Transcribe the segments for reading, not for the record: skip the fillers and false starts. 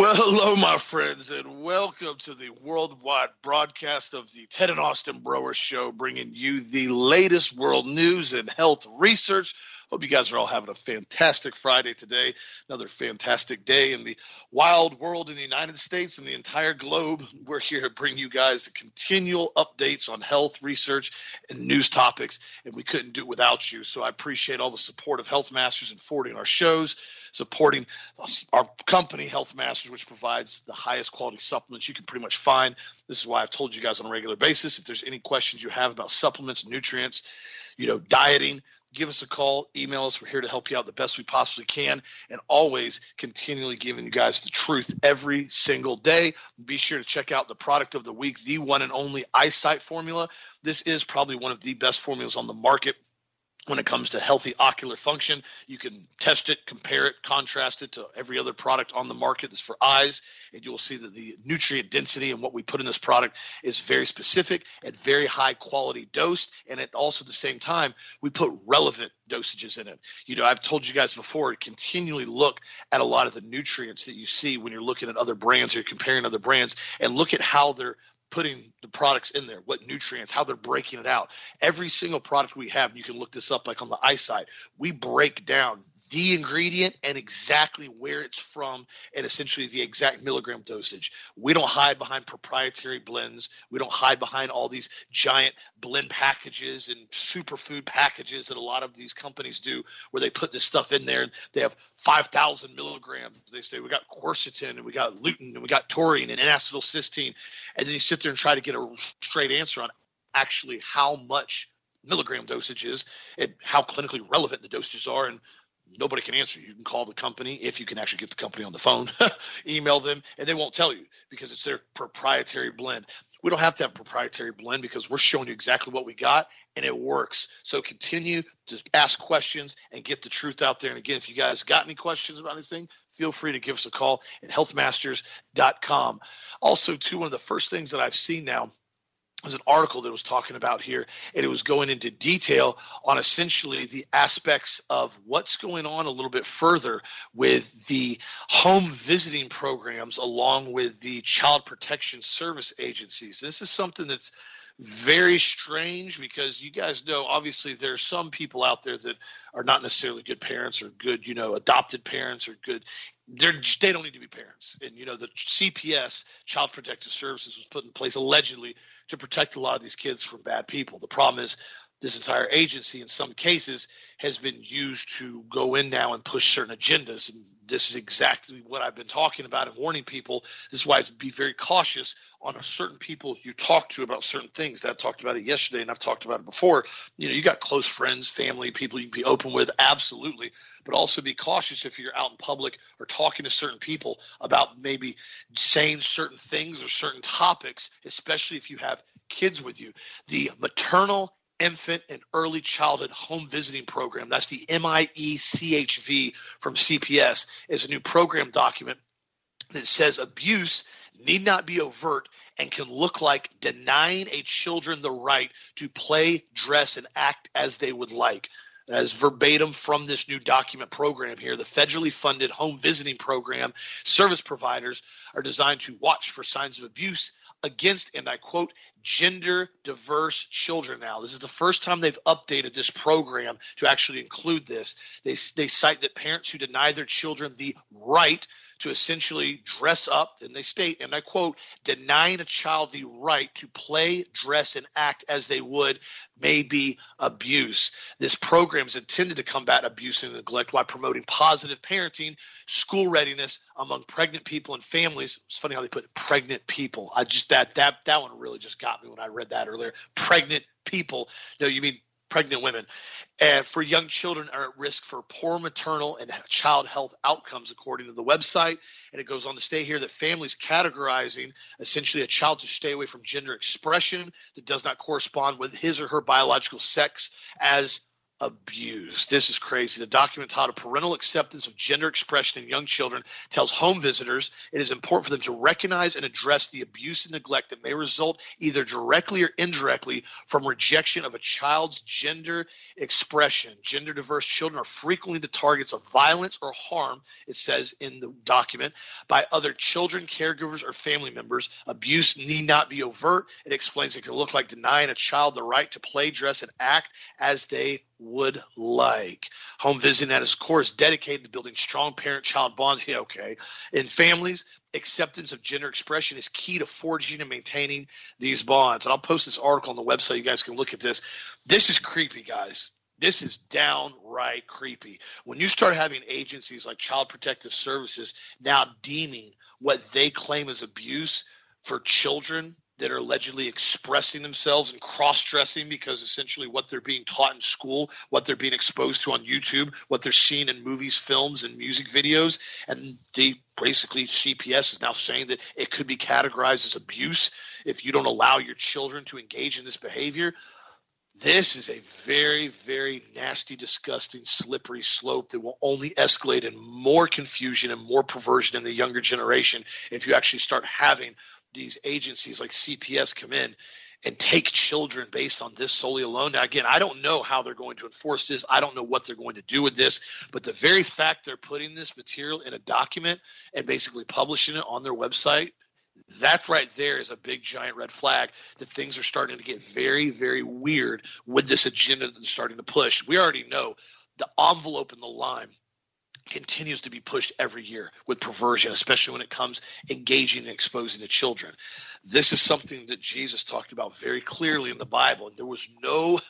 Well, hello, my friends, and welcome to the worldwide broadcast of the Ted and Austin Brower Show, bringing you the latest world news and health research. Hope you guys are all having a fantastic Friday today, another fantastic day in the wild world in the United States and the entire globe. We're here to bring you guys the continual updates on health research and news topics, and we couldn't do it without you. So I appreciate all the support of Health Masters and forwarding our shows, supporting our company, Health Masters, which provides the highest quality supplements you can pretty much find. This is why I've told you guys on a regular basis, if there's any questions you have about supplements, nutrients, dieting, give us a call, email us. We're here to help you out the best we possibly can, and always continually giving you guys the truth every single day. Be sure to check out the product of the week, the one and only Eyesight Formula. This is probably one of the best formulas on the market when it comes to healthy ocular function. You can test it, compare it, contrast it to every other product on the market that's for eyes, and you'll see that the nutrient density and what we put in this product is very specific at very high quality dose, and at also the same time, we put relevant dosages in it. I've told you guys before, continually look at a lot of the nutrients that you see when you're looking at other brands or you're comparing other brands, and look at how they're putting the products in there, what nutrients, how they're breaking it out. Every single product we have, you can look this up like on the Eyesight, we break down the ingredient and exactly where it's from and essentially the exact milligram dosage. We don't hide behind proprietary blends. We don't hide behind all these giant blend packages and superfood packages that a lot of these companies do where they put this stuff in there and they have 5,000 milligrams. They say we got quercetin and we got lutein and we got taurine and N-acetylcysteine. And then you sit there and try to get a straight answer on actually how much milligram dosage is and how clinically relevant the dosages are, and nobody can answer you. You can call the company if you can actually get the company on the phone, email them, and they won't tell you because it's their proprietary blend. We don't have to have proprietary blend because we're showing you exactly what we got, and it works. So continue to ask questions and get the truth out there. And again, if you guys got any questions about anything, feel free to give us a call at healthmasters.com. Also, too, one of the first things that I've seen now was an article that was talking about here, and it was going into detail on essentially the aspects of what's going on a little bit further with the home visiting programs along with the Child Protective Services agencies. This is something that's very strange because you guys know, obviously, there are some people out there that are not necessarily good parents or good, adopted parents or good. They don't need to be parents. And, the CPS, Child Protective Services, was put in place allegedly to protect a lot of these kids from bad people. The problem is this entire agency in some cases has been used to go in now and push certain agendas. And this is exactly what I've been talking about and warning people. This is why it's be very cautious on certain people you talk to about certain things. I talked about it yesterday, and I've talked about it before. You got close friends, family, people you can be open with, absolutely. But also be cautious if you're out in public or talking to certain people about maybe saying certain things or certain topics, especially if you have kids with you. The Maternal, Infant, and Early Childhood Home Visiting Program, that's the MIECHV from CPS, is a new program document that says abuse need not be overt and can look like denying a children the right to play, dress, and act as they would like. As verbatim from this new document program here, the federally funded home visiting program service providers are designed to watch for signs of abuse against, and I quote, gender diverse children. Now, this is the first time they've updated this program to actually include this. They cite that parents who deny their children the right to essentially dress up, and they state, and I quote, denying a child the right to play, dress, and act as they would may be abuse. This program is intended to combat abuse and neglect while promoting positive parenting, school readiness among pregnant people and families. It's funny how they put pregnant people. I just that one really just got me when I read that earlier. Pregnant people. No, you mean pregnant women. And for young children are at risk for poor maternal and child health outcomes, according to the website. And it goes on to state here that families categorizing essentially a child to stay away from gender expression that does not correspond with his or her biological sex as abuse. This is crazy. The document titled Parental Acceptance of Gender Expression in Young Children tells home visitors it is important for them to recognize and address the abuse and neglect that may result either directly or indirectly from rejection of a child's gender expression. Gender diverse children are frequently the targets of violence or harm, it says in the document, by other children, caregivers, or family members. Abuse need not be overt. It explains it can look like denying a child the right to play, dress, and act as they would like. Home visiting at its core is dedicated to building strong parent-child bonds. Yeah, okay. In families, acceptance of gender expression is key to forging and maintaining these bonds. And I'll post this article on the website. You guys can look at this. This is creepy, guys. This is downright creepy. When you start having agencies like Child Protective Services now deeming what they claim is abuse for children that are allegedly expressing themselves and cross-dressing, because essentially what they're being taught in school, what they're being exposed to on YouTube, what they're seeing in movies, films, and music videos, and they basically CPS is now saying that it could be categorized as abuse if you don't allow your children to engage in this behavior. This is a very, very nasty, disgusting, slippery slope that will only escalate in more confusion and more perversion in the younger generation if you actually start having these agencies like CPS come in and take children based on this solely alone. Now, again, I don't know how they're going to enforce this. I don't know what they're going to do with this. But the very fact they're putting this material in a document and basically publishing it on their website, that right there is a big, giant red flag that things are starting to get very, very weird with this agenda that they're starting to push. We already know the envelope and the line continues to be pushed every year with perversion, especially when it comes engaging and exposing the children. This is something that Jesus talked about very clearly in the Bible. And there was no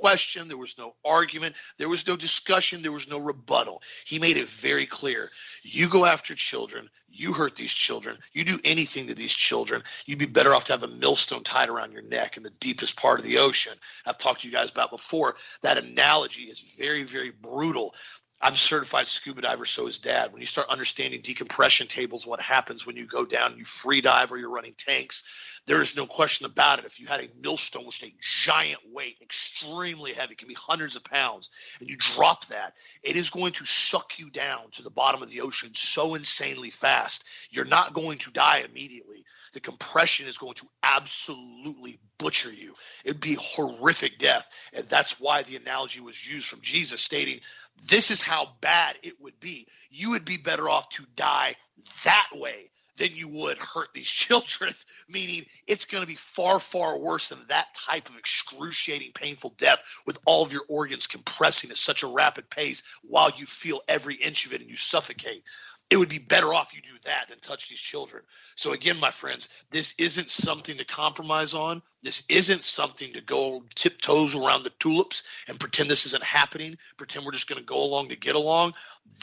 question, there was no argument, there was no discussion, there was no rebuttal. He made it very clear. You go after children, you hurt these children, you do anything to these children, you'd be better off to have a millstone tied around your neck in the deepest part of the ocean. I've talked to you guys about before. That analogy is very, very brutal. I'm certified scuba diver, so is Dad. When you start understanding decompression tables, what happens when you go down, you free dive or you're running tanks, there is no question about it. If you had a millstone, which is a giant weight, extremely heavy, can be hundreds of pounds, and you drop that, it is going to suck you down to the bottom of the ocean so insanely fast. You're not going to die immediately. The compression is going to absolutely butcher you. It'd be horrific death, and that's why the analogy was used from Jesus, stating this is how bad it would be. You would be better off to die that way than you would hurt these children, meaning it's going to be far, far worse than that type of excruciating, painful death with all of your organs compressing at such a rapid pace while you feel every inch of it and you suffocate. It would be better off you do that than touch these children. So again, my friends, this isn't something to compromise on. This isn't something to go tiptoes around the tulips and pretend this isn't happening, pretend we're just going to go along to get along.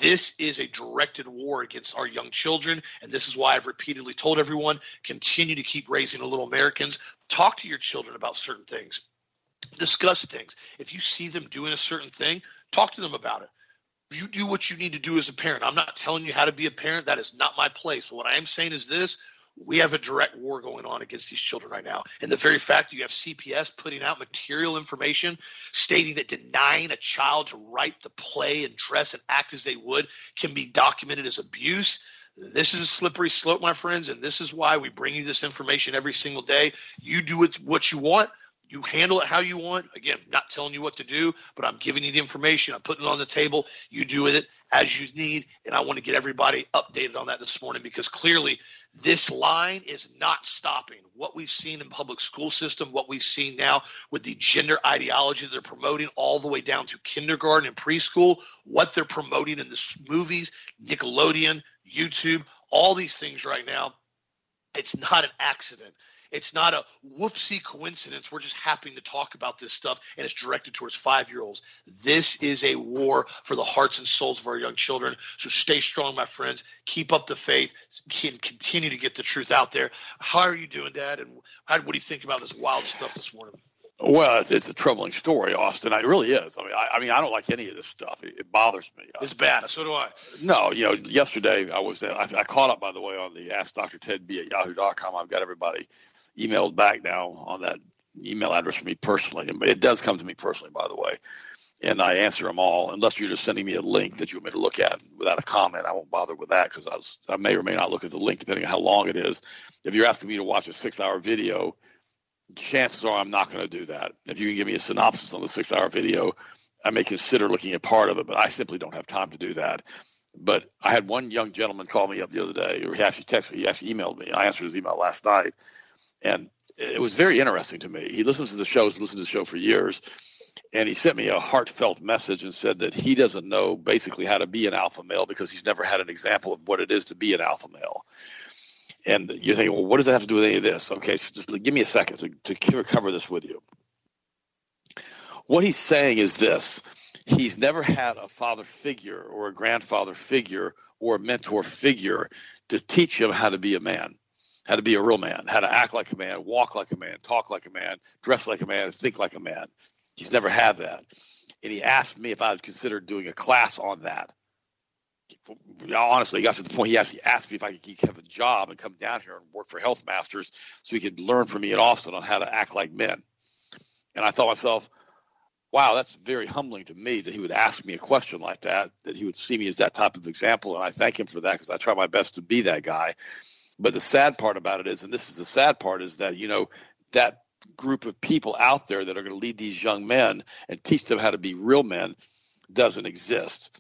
This is a directed war against our young children, and this is why I've repeatedly told everyone, continue to keep raising the little Americans. Talk to your children about certain things. Discuss things. If you see them doing a certain thing, talk to them about it. You do what you need to do as a parent. I'm not telling you how to be a parent. That is not my place. But what I am saying is this. We have a direct war going on against these children right now. And the very fact that you have CPS putting out material information stating that denying a child to write, to play, and dress, and act as they would can be documented as abuse. This is a slippery slope, my friends, and this is why we bring you this information every single day. You do what you want. You handle it how you want. Again, I'm not telling you what to do, but I'm giving you the information. I'm putting it on the table. You do with it as you need, and I want to get everybody updated on that this morning because clearly this line is not stopping. What we've seen in public school system, what we've seen now with the gender ideology they're promoting all the way down to kindergarten and preschool, what they're promoting in the movies, Nickelodeon, YouTube, all these things right now, it's not an accident. It's not a whoopsie coincidence. We're just happening to talk about this stuff, and it's directed towards 5-year-olds. This is a war for the hearts and souls of our young children. So stay strong, my friends. Keep up the faith and continue to get the truth out there. How are you doing, Dad? And what do you think about this wild stuff this morning? Well, it's a troubling story, Austin. It really is. I mean, I don't like any of this stuff. It bothers me. It's bad. So do I. No, yesterday I caught up, by the way, on the Ask Dr. Ted B at yahoo.com. I've got everybody emailed back now on that email address for me personally. It does come to me personally, by the way. and I answer them all, unless you're just sending me a link that you want me to look at without a comment. I won't bother with that because I may or may not look at the link depending on how long it is. If you're asking me to watch a 6-hour video, chances are I'm not going to do that. If you can give me a synopsis on the 6-hour video, I may consider looking at part of it, but I simply don't have time to do that. But I had one young gentleman call me up the other day, or he actually texted me, he actually emailed me. I answered his email last night, and it was very interesting to me. He listens to the show, has listened to the show for years, and he sent me a heartfelt message and said that he doesn't know basically how to be an alpha male because he's never had an example of what it is to be an alpha male. And you're thinking, well, what does that have to do with any of this? Okay, so just give me a second to cover this with you. What he's saying is this. He's never had a father figure or a grandfather figure or a mentor figure to teach him how to be a man, how to be a real man, how to act like a man, walk like a man, talk like a man, dress like a man, think like a man. He's never had that. And he asked me if I would consider doing a class on that. Honestly, he got to the point he actually asked me if I could have a job and come down here and work for Health Masters so he could learn from me in Austin on how to act like men. And I thought to myself, wow, that's very humbling to me that he would ask me a question like that, that he would see me as that type of example. And I thank him for that because I try my best to be that guy. But the sad part about it is, and this is the sad part, is that, you know, that group of people out there that are going to lead these young men and teach them how to be real men doesn't exist.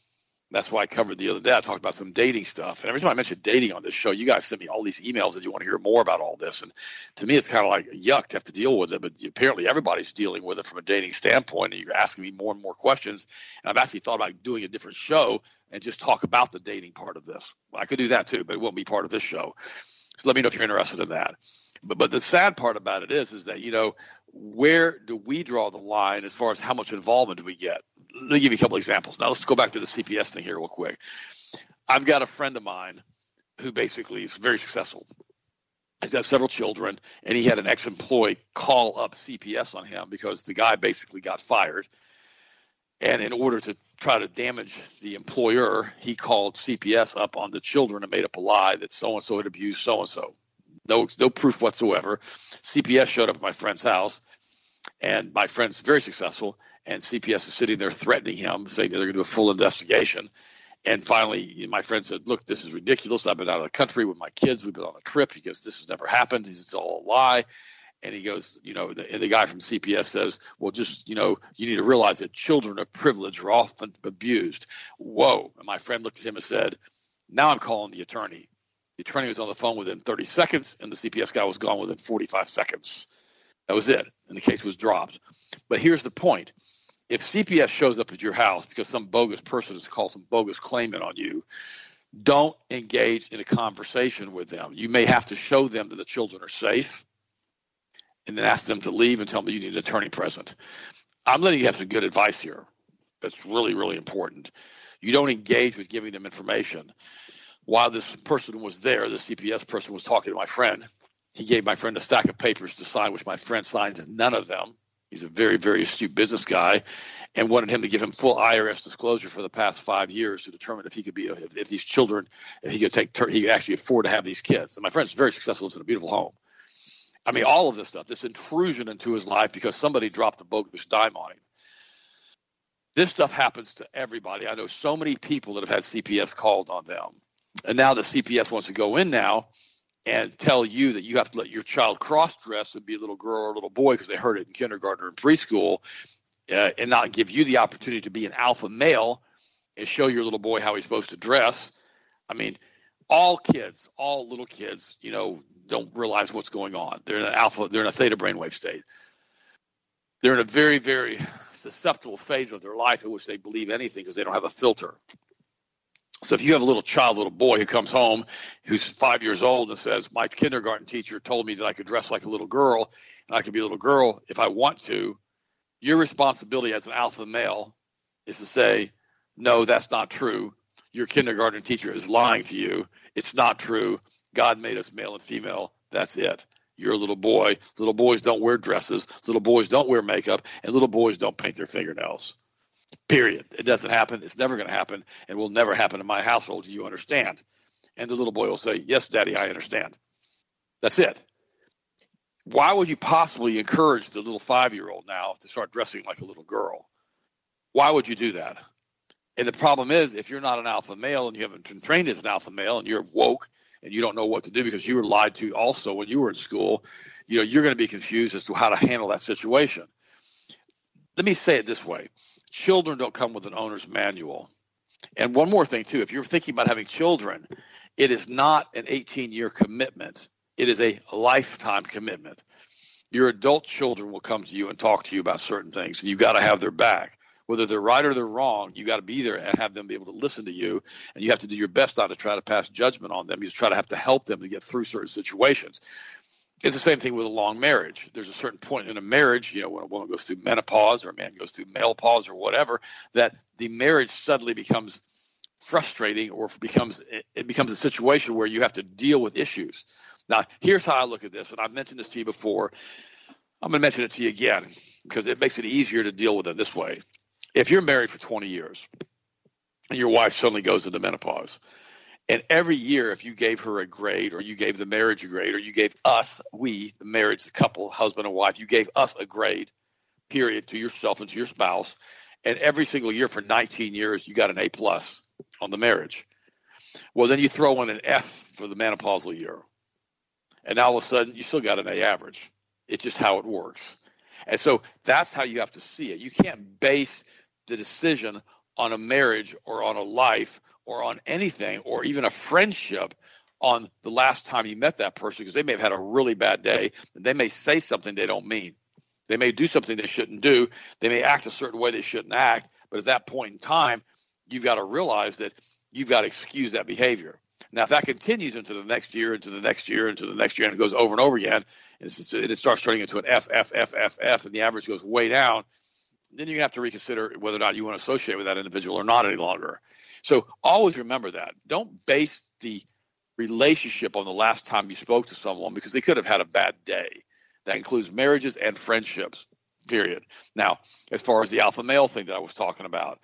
That's why I covered the other day. I talked about some dating stuff. And every time I mention dating on this show, you guys send me all these emails that you want to hear more about all this. And to me, it's kind of like, yuck, to have to deal with it. But apparently everybody's dealing with it from a dating standpoint. And you're asking me more and more questions. And I've actually thought about doing a different show and just talk about the dating part of this. Well, I could do that too, but it won't be part of this show. So let me know if you're interested in that. But the sad part about it is that, you know, where do we draw the line as far as how much involvement do we get? Let me give you a couple examples. Now, let's go back to the CPS thing here real quick. I've got a friend of mine who basically is very successful. He's got several children, and he had an ex-employee call up CPS on him because the guy basically got fired. And in order to try to damage the employer, he called CPS up on the children and made up a lie that so-and-so had abused so-and-so. No proof whatsoever. CPS showed up at my friend's house, and my friend's very successful, and CPS is sitting there threatening him, saying they're going to do a full investigation. And finally, my friend said, look, this is ridiculous. I've been out of the country with my kids. We've been on a trip. He goes, this has never happened. It's all a lie. And he goes, you know, and the guy from CPS says, well, just, you know, you need to realize that children of privilege are often abused. Whoa. And my friend looked at him and said, now I'm calling the attorney. The attorney was on the phone within 30 seconds, and the CPS guy was gone within 45 seconds. That was it, and the case was dropped. But here's the point. If CPS shows up at your house because some bogus person has called some bogus claimant on you, don't engage in a conversation with them. You may have to show them that the children are safe and then ask them to leave and tell them you need an attorney present. I'm letting you have some good advice here. That's really, really important. You don't engage with giving them information. While this person was there, the CPS person was talking to my friend. He gave my friend a stack of papers to sign, which my friend signed none of them. He's a very, very astute business guy and wanted him to give him full IRS disclosure for the past 5 years to determine if he could be, if these children, if he could take, he could actually afford to have these kids. And my friend's very successful, lives in a beautiful home. I mean, all of this stuff, this intrusion into his life because somebody dropped a bogus dime on him. This stuff happens to everybody. I know so many people that have had CPS called on them. And now the CPS wants to go in now and tell you that you have to let your child cross-dress and be a little girl or a little boy because they heard it in kindergarten or in preschool and not give you the opportunity to be an alpha male and show your little boy how he's supposed to dress. I mean, all little kids, you know, don't realize what's going on. They're in a theta brainwave state. They're in a very, very susceptible phase of their life in which they believe anything because they don't have a filter. So if you have a little child, little boy who comes home who's 5 years old and says, my kindergarten teacher told me that I could dress like a little girl and I could be a little girl if I want to, your responsibility as an alpha male is to say, no, that's not true. Your kindergarten teacher is lying to you. It's not true. God made us male and female. That's it. You're a little boy. Little boys don't wear dresses. Little boys don't wear makeup. And little boys don't paint their fingernails. Period. It doesn't happen. It's never going to happen and will never happen in my household. Do you understand? And the little boy will say, yes, Daddy, I understand. That's it. Why would you possibly encourage the little 5-year-old now to start dressing like a little girl? Why would you do that? And the problem is, if you're not an alpha male and you haven't been trained as an alpha male and you're woke and you don't know what to do because you were lied to also when you were in school, you know, you're going to be confused as to how to handle that situation. Let me say it this way. Children don't come with an owner's manual. And one more thing, too. If you're thinking about having children, it is not an 18-year commitment. It is a lifetime commitment. Your adult children will come to you and talk to you about certain things, and you've got to have their back. Whether they're right or they're wrong, you got to be there and have them be able to listen to you, and you have to do your best not to try to pass judgment on them. You just try to have to help them to get through certain situations. It's the same thing with a long marriage. There's a certain point in a marriage, you know, when a woman goes through menopause or a man goes through male pause or whatever, that the marriage suddenly becomes frustrating or it becomes a situation where you have to deal with issues. Now, here's how I look at this, and I've mentioned this to you before. I'm going to mention it to you again because it makes it easier to deal with it this way. If you're married for 20 years and your wife suddenly goes into menopause, and every year if you gave her a grade or you gave the marriage a grade or you gave us, the marriage, the couple, husband and wife, you gave us a grade, period, to yourself and to your spouse, and every single year for 19 years you got an A+ on the marriage. Well, then you throw in an F for the menopausal year, and now all of a sudden you still got an A average. It's just how it works. And so that's how you have to see it. You can't base the decision on a marriage or on a life or on anything or even a friendship on the last time you met that person, because they may have had a really bad day and they may say something they don't mean. They may do something they shouldn't do. They may act a certain way they shouldn't act. But at that point in time, you've got to realize that you've got to excuse that behavior. Now, if that continues into the next year, into the next year, into the next year, and it goes over and over again, and it starts turning into an F, F, F, F, F, and the average goes way down, then you're going to have to reconsider whether or not you want to associate with that individual or not any longer. So always remember that. Don't base the relationship on the last time you spoke to someone, because they could have had a bad day. That includes marriages and friendships, period. Now, as far as the alpha male thing that I was talking about,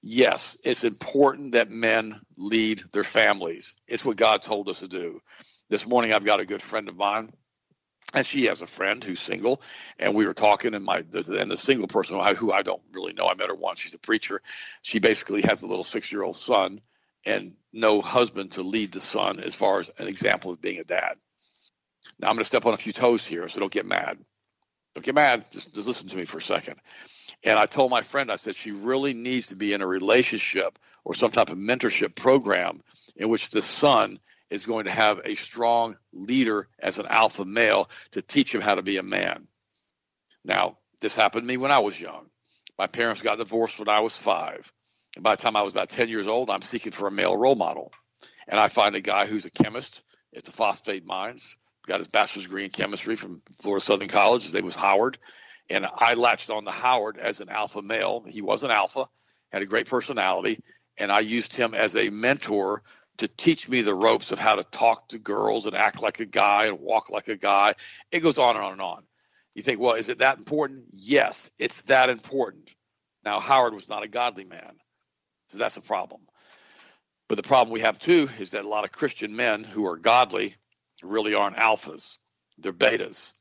yes, it's important that men lead their families. It's what God told us to do. This morning I've got a good friend of mine, and she has a friend who's single, and we were talking, and the single person who I don't really know, I met her once, she's a preacher. She basically has a little 6-year-old son and no husband to lead the son as far as an example of being a dad. Now, I'm going to step on a few toes here, so don't get mad. Don't get mad. Just listen to me for a second. And I told my friend, I said, she really needs to be in a relationship or some type of mentorship program in which the son is going to have a strong leader as an alpha male to teach him how to be a man. Now, this happened to me when I was young. My parents got divorced when I was 5. And by the time I was about 10 years old, I'm seeking for a male role model. And I find a guy who's a chemist at the phosphate mines, got his bachelor's degree in chemistry from Florida Southern College. His name was Howard. And I latched on to Howard as an alpha male. He was an alpha, had a great personality, and I used him as a mentor to teach me the ropes of how to talk to girls and act like a guy and walk like a guy. It goes on and on and on. You think, well, is it that important? Yes, it's that important. Now, Howard was not a godly man, so that's a problem. But the problem we have, too, is that a lot of Christian men who are godly really aren't alphas. They're betas.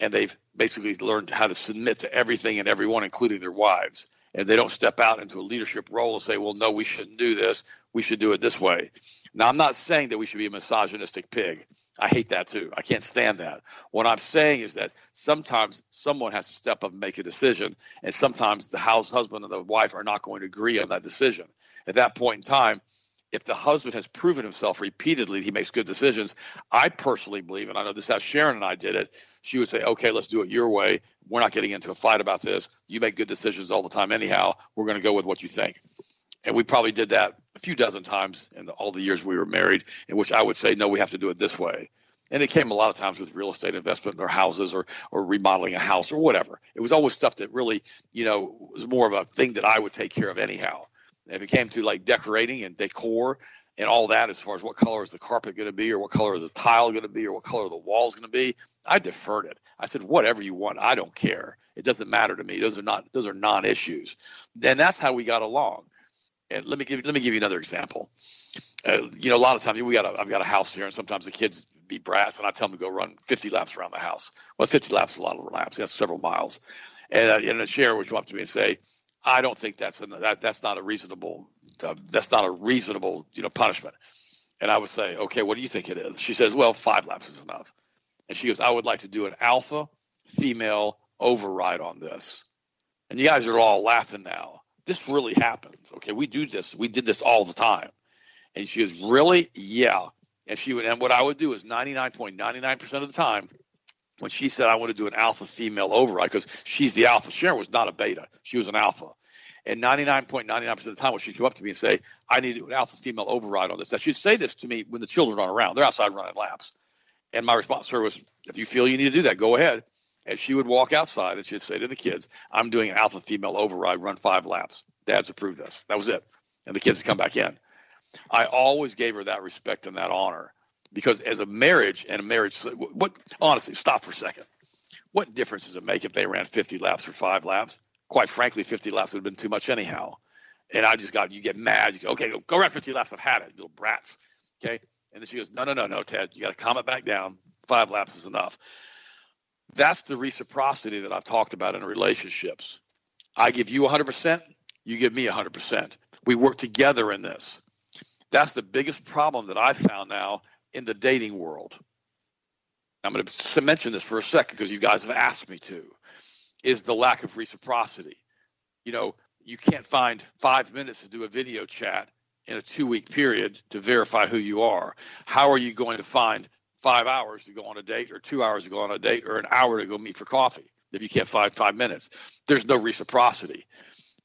And they've basically learned how to submit to everything and everyone, including their wives. And they don't step out into a leadership role and say, well, no, we shouldn't do this. We should do it this way. Now, I'm not saying that we should be a misogynistic pig. I hate that too. I can't stand that. What I'm saying is that sometimes someone has to step up and make a decision, and sometimes the husband and the wife are not going to agree on that decision. At that point in time, if the husband has proven himself repeatedly, he makes good decisions. I personally believe, and I know this is how Sharon and I did it, she would say, okay, let's do it your way. We're not getting into a fight about this. You make good decisions all the time anyhow. We're going to go with what you think. And we probably did that a few dozen times in all the years we were married, in which I would say, no, we have to do it this way. And it came a lot of times with real estate investment or houses or remodeling a house or whatever. It was always stuff that really, you know, was more of a thing that I would take care of anyhow. If it came to like decorating and decor and all that, as far as what color is the carpet going to be or what color is the tile going to be or what color the wall is going to be, I deferred it. I said, whatever you want, I don't care. It doesn't matter to me. Those are non-issues. And that's how we got along. And let me give you another example. You know, a lot of times I've got a house here, and sometimes the kids be brats, and I tell them to go run 50 laps around the house. Well, 50 laps is a lot of laps. That's several miles. And a Sharon would come up to me and say, I don't think that's not a reasonable punishment. And I would say, okay, what do you think it is? She says, well, 5 laps is enough. And she goes, I would like to do an alpha female override on this. And you guys are all laughing now. This really happens. Okay, we do this. We did this all the time. And she goes, really? Yeah. And she would, and what I would do is 99.99% of the time, when she said I want to do an alpha female override, because she's the alpha. Sharon was not a beta. She was an alpha. And 99.99% of the time when she'd come up to me and say, I need to do an alpha female override on this, that she'd say this to me when the children aren't around. They're outside running laps. And my response to her was, if you feel you need to do that, go ahead. And she would walk outside and she'd say to the kids, I'm doing an alpha female override, run 5 laps. Dad's approved this. That was it. And the kids would come back in. I always gave her that respect and that honor. Because as a marriage, what honestly, stop for a second. What difference does it make if they ran 50 laps or 5 laps? Quite frankly, 50 laps would have been too much anyhow. And you get mad. You go, okay, go run 50 laps. I've had it, you little brats. Okay. And then she goes, no, Ted, you got to calm it back down. 5 laps is enough. That's the reciprocity that I've talked about in relationships. I give you 100%, you give me 100%. We work together in this. That's the biggest problem that I've found now in the dating world. I'm going to mention this for a second because you guys have asked me to, is the lack of reciprocity. You can't find 5 minutes to do a video chat in a 2-week period to verify who you are. How are you going to find 5 hours to go on a date or 2 hours to go on a date or an hour to go meet for coffee if you can't find 5 minutes? There's no reciprocity.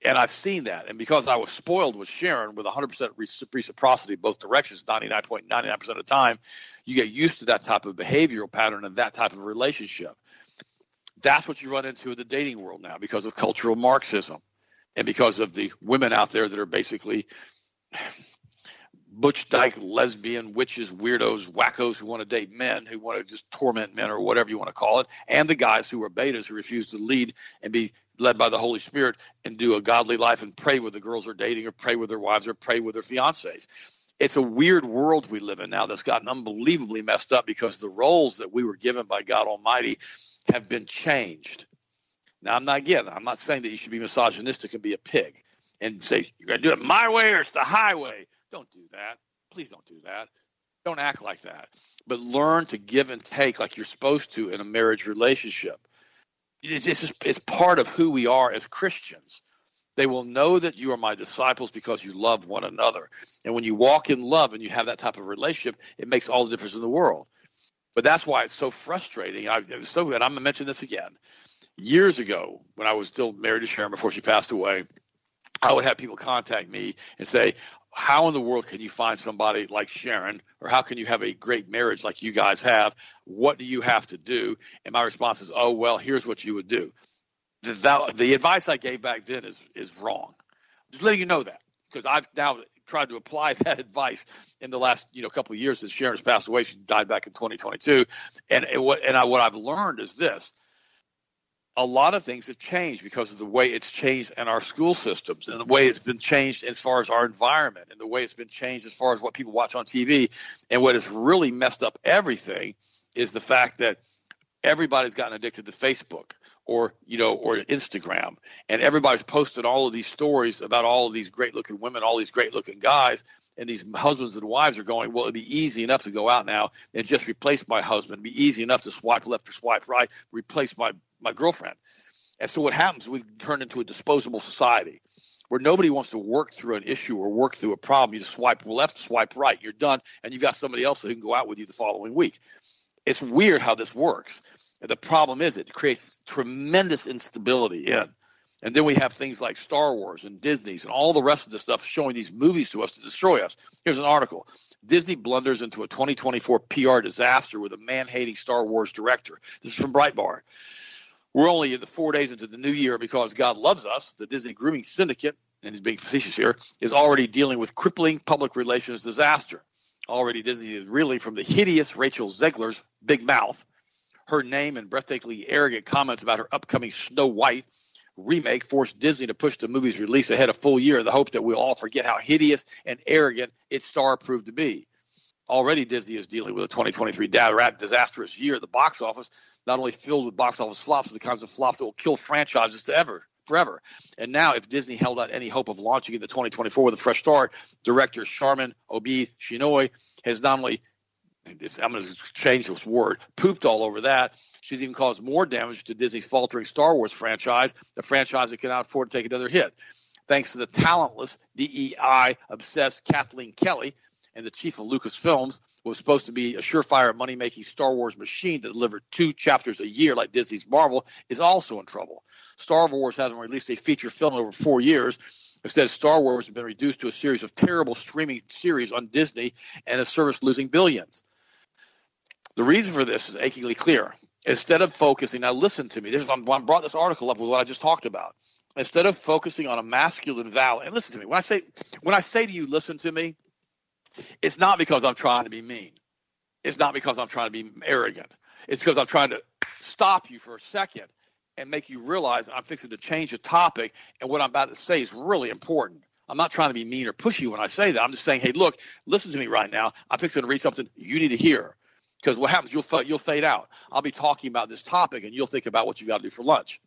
And I've seen that. And because I was spoiled with Sharon with 100% reciprocity both directions, 99.99% of the time, you get used to that type of behavioral pattern and that type of relationship. That's what you run into in the dating world now because of cultural Marxism and because of the women out there that are basically butch dyke, lesbian, witches, weirdos, wackos who want to date men, who want to just torment men or whatever you want to call it, and the guys who are betas who refuse to lead and be led by the Holy Spirit and do a godly life and pray with the girls they're dating or pray with their wives or pray with their fiancés. It's a weird world we live in now that's gotten unbelievably messed up because the roles that we were given by God Almighty have been changed. Now, I'm not saying that you should be misogynistic and be a pig and say, you're going to do it my way or it's the highway. Don't do that. Please don't do that. Don't act like that. But learn to give and take like you're supposed to in a marriage relationship. It's part of who we are as Christians. They will know that you are my disciples because you love one another. And when you walk in love and you have that type of relationship, it makes all the difference in the world. But that's why it's so frustrating. And I'm going to mention this again. Years ago, when I was still married to Sharon before she passed away, I would have people contact me and say, how in the world can you find somebody like Sharon, or how can you have a great marriage like you guys have? What do you have to do? And my response is, oh, well, here's what you would do. The advice I gave back then is wrong. Just letting you know that, because I've now tried to apply that advice in the last couple of years since Sharon's passed away. She died back in 2022. What I've learned is this. A lot of things have changed because of the way it's changed in our school systems and the way it's been changed as far as our environment and the way it's been changed as far as what people watch on TV. And what has really messed up everything is the fact that everybody's gotten addicted to Facebook or Instagram, and everybody's posted all of these stories about all of these great-looking women, all these great-looking guys, and these husbands and wives are going, well, it'd be easy enough to go out now and just replace my husband. It'd be easy enough to swipe left or swipe right, replace my girlfriend. And so what happens, we've turned into a disposable society where nobody wants to work through an issue or work through a problem. You just swipe left, swipe right, you're done, and you've got somebody else who can go out with you the following week. It's weird how this works. And the problem is it creates tremendous instability in. And then we have things like Star Wars and Disney's and all the rest of the stuff showing these movies to us to destroy us. Here's an article. Disney blunders into a 2024 PR disaster with a man-hating Star Wars director. This is from Breitbart. We're only in the 4 days into the new year because God loves us. The Disney grooming syndicate, and he's being facetious here, is already dealing with crippling public relations disaster. Already Disney is reeling from the hideous Rachel Zegler's big mouth, her name and breathtakingly arrogant comments about her upcoming Snow White remake forced Disney to push the movie's release ahead a full year in the hope that we'll all forget how hideous and arrogant its star proved to be. Already Disney is dealing with a 2023 disastrous year at the box office, not only filled with box office flops, but the kinds of flops that will kill franchises to ever forever. And now if Disney held out any hope of launching into 2024 with a fresh start, director Charmin Obi Shinoy has not only – I'm going to change this word – pooped all over that. She's even caused more damage to Disney's faltering Star Wars franchise, the franchise that cannot afford to take another hit. Thanks to the talentless, DEI-obsessed Kathleen Kelly and the chief of Lucasfilms, was supposed to be a surefire money-making Star Wars machine that delivered 2 chapters a year like Disney's Marvel, is also in trouble. Star Wars hasn't released a feature film in over 4 years. Instead, Star Wars has been reduced to a series of terrible streaming series on Disney and a service losing billions. The reason for this is achingly clear. Instead of focusing – now listen to me. I brought this article up with what I just talked about. Instead of focusing on a masculine value – and listen to me. When I say to you, listen to me, it's not because I'm trying to be mean. It's not because I'm trying to be arrogant. It's because I'm trying to stop you for a second and make you realize I'm fixing to change the topic, and what I'm about to say is really important. I'm not trying to be mean or pushy when I say that. I'm just saying, hey, look, listen to me right now. I'm fixing to read something you need to hear. Because what happens, you'll fade out. I'll be talking about this topic, and you'll think about what you got to do for lunch.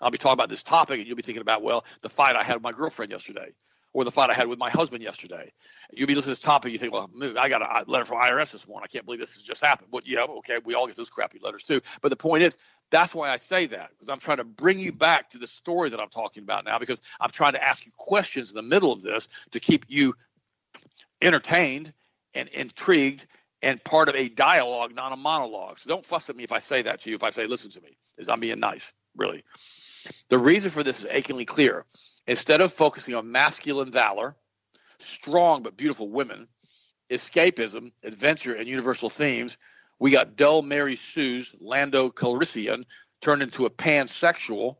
I'll be talking about this topic, and you'll be thinking about, well, the fight I had with my girlfriend yesterday, or the fight I had with my husband yesterday. You'll be listening to this topic, you think, well, I got a letter from IRS this morning. I can't believe this has just happened. But yeah, okay, we all get those crappy letters too. But the point is, that's why I say that, because I'm trying to bring you back to the story that I'm talking about now, because I'm trying to ask you questions in the middle of this to keep you entertained and intrigued and part of a dialogue, not a monologue. So don't fuss at me if I say that to you, if I say, listen to me, is I'm being nice, really. The reason for this is achingly clear. Instead of focusing on masculine valor, strong but beautiful women, escapism, adventure, and universal themes, we got dull Mary Sue's Lando Calrissian turned into a pansexual,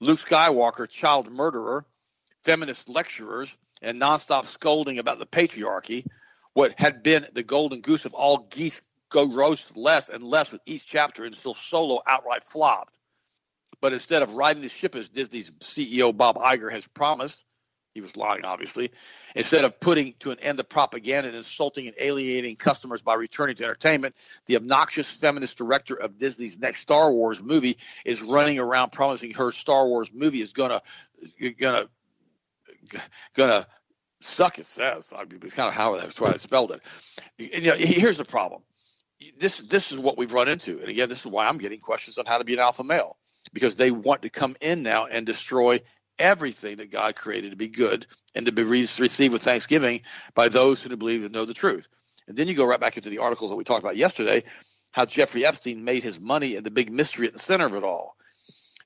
Luke Skywalker child murderer, feminist lecturers, and nonstop scolding about the patriarchy. What had been the golden goose of all geese grows less and less with each chapter, and still Solo outright flopped. But instead of riding the ship as Disney's CEO Bob Iger has promised, he was lying obviously, instead of putting to an end the propaganda and insulting and alienating customers by returning to entertainment, the obnoxious feminist director of Disney's next Star Wars movie is running around promising her Star Wars movie is gonna suck, it says. It's kind of how that's why I spelled it. You know, here's the problem. This is what we've run into. And again, this is why I'm getting questions on how to be an alpha male, because they want to come in now and destroy everything that God created to be good and to be received with thanksgiving by those who believe and know the truth. And then you go right back into the articles that we talked about yesterday, how Jeffrey Epstein made his money and the big mystery at the center of it all.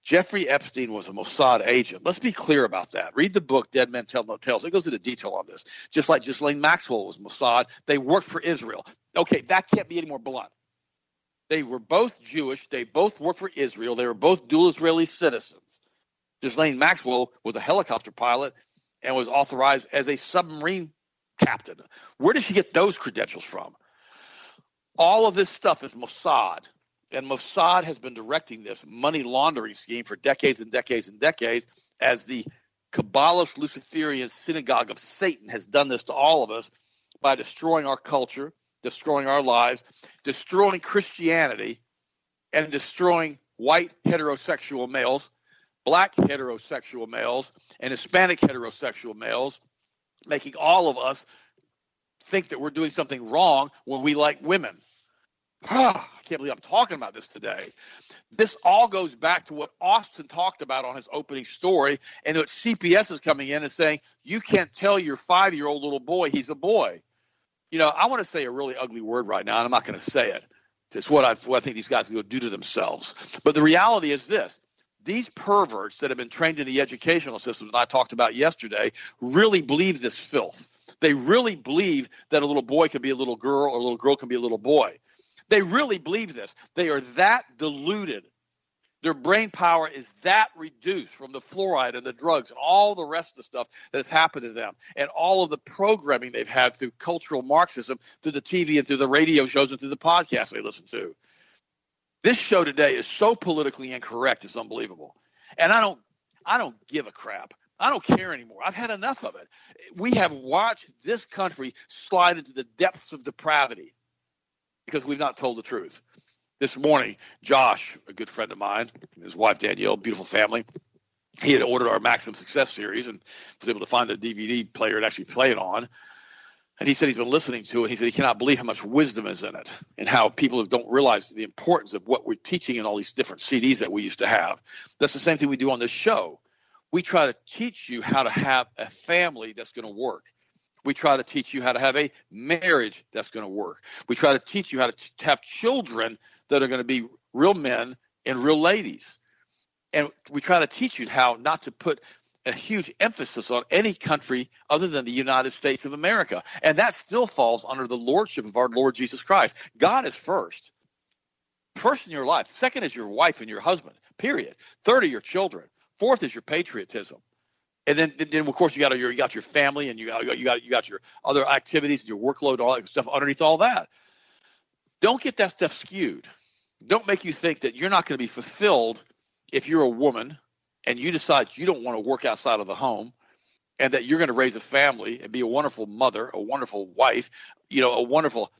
Jeffrey Epstein was a Mossad agent. Let's be clear about that. Read the book, Dead Men Tell No Tales. It goes into detail on this. Just like Ghislaine Maxwell was Mossad, they worked for Israel. Okay, that can't be any more blunt. They were both Jewish. They both worked for Israel. They were both dual Israeli citizens. Ghislaine Maxwell was a helicopter pilot and was authorized as a submarine captain. Where did she get those credentials from? All of this stuff is Mossad. And Mossad has been directing this money laundering scheme for decades and decades and decades, as the Kabbalist Luciferian synagogue of Satan has done this to all of us by destroying our culture, destroying our lives, destroying Christianity, and destroying white heterosexual males, black heterosexual males, and Hispanic heterosexual males, making all of us think that we're doing something wrong when we like women. I can't believe I'm talking about this today. This all goes back to what Austin talked about on his opening story, and that CPS is coming in and saying, you can't tell your 5-year-old little boy he's a boy. You know, I want to say a really ugly word right now, and I'm not going to say it. It's what I think these guys will do to themselves. But the reality is this. These perverts that have been trained in the educational system that I talked about yesterday really believe this filth. They really believe that a little boy can be a little girl or a little girl can be a little boy. They really believe this. They are that deluded. Their brain power is that reduced from the fluoride and the drugs and all the rest of the stuff that has happened to them, and all of the programming they've had through cultural Marxism, through the TV and through the radio shows and through the podcasts they listen to. This show today is so politically incorrect, it's unbelievable. And I don't give a crap. I don't care anymore. I've had enough of it. We have watched this country slide into the depths of depravity, because we've not told the truth. This morning, Josh, a good friend of mine, his wife Danielle, beautiful family, he had ordered our Maximum Success series and was able to find a DVD player and actually play it on. And he said he's been listening to it. He said he cannot believe how much wisdom is in it and how people don't realize the importance of what we're teaching in all these different CDs that we used to have. That's the same thing we do on this show. We try to teach you how to have a family that's going to work. We try to teach you how to have a marriage that's going to work. We try to teach you how to have children that are going to be real men and real ladies. And we try to teach you how not to put a huge emphasis on any country other than the United States of America. And that still falls under the lordship of our Lord Jesus Christ. God is first. First in your life. Second is your wife and your husband, period. Third are your children. Fourth is your patriotism. And then of course, you got your family and you got your other activities, and your workload, and all that stuff underneath all that. Don't get that stuff skewed. Don't make you think that you're not going to be fulfilled if you're a woman and you decide you don't want to work outside of the home and that you're going to raise a family and be a wonderful mother, a wonderful wife, a wonderful,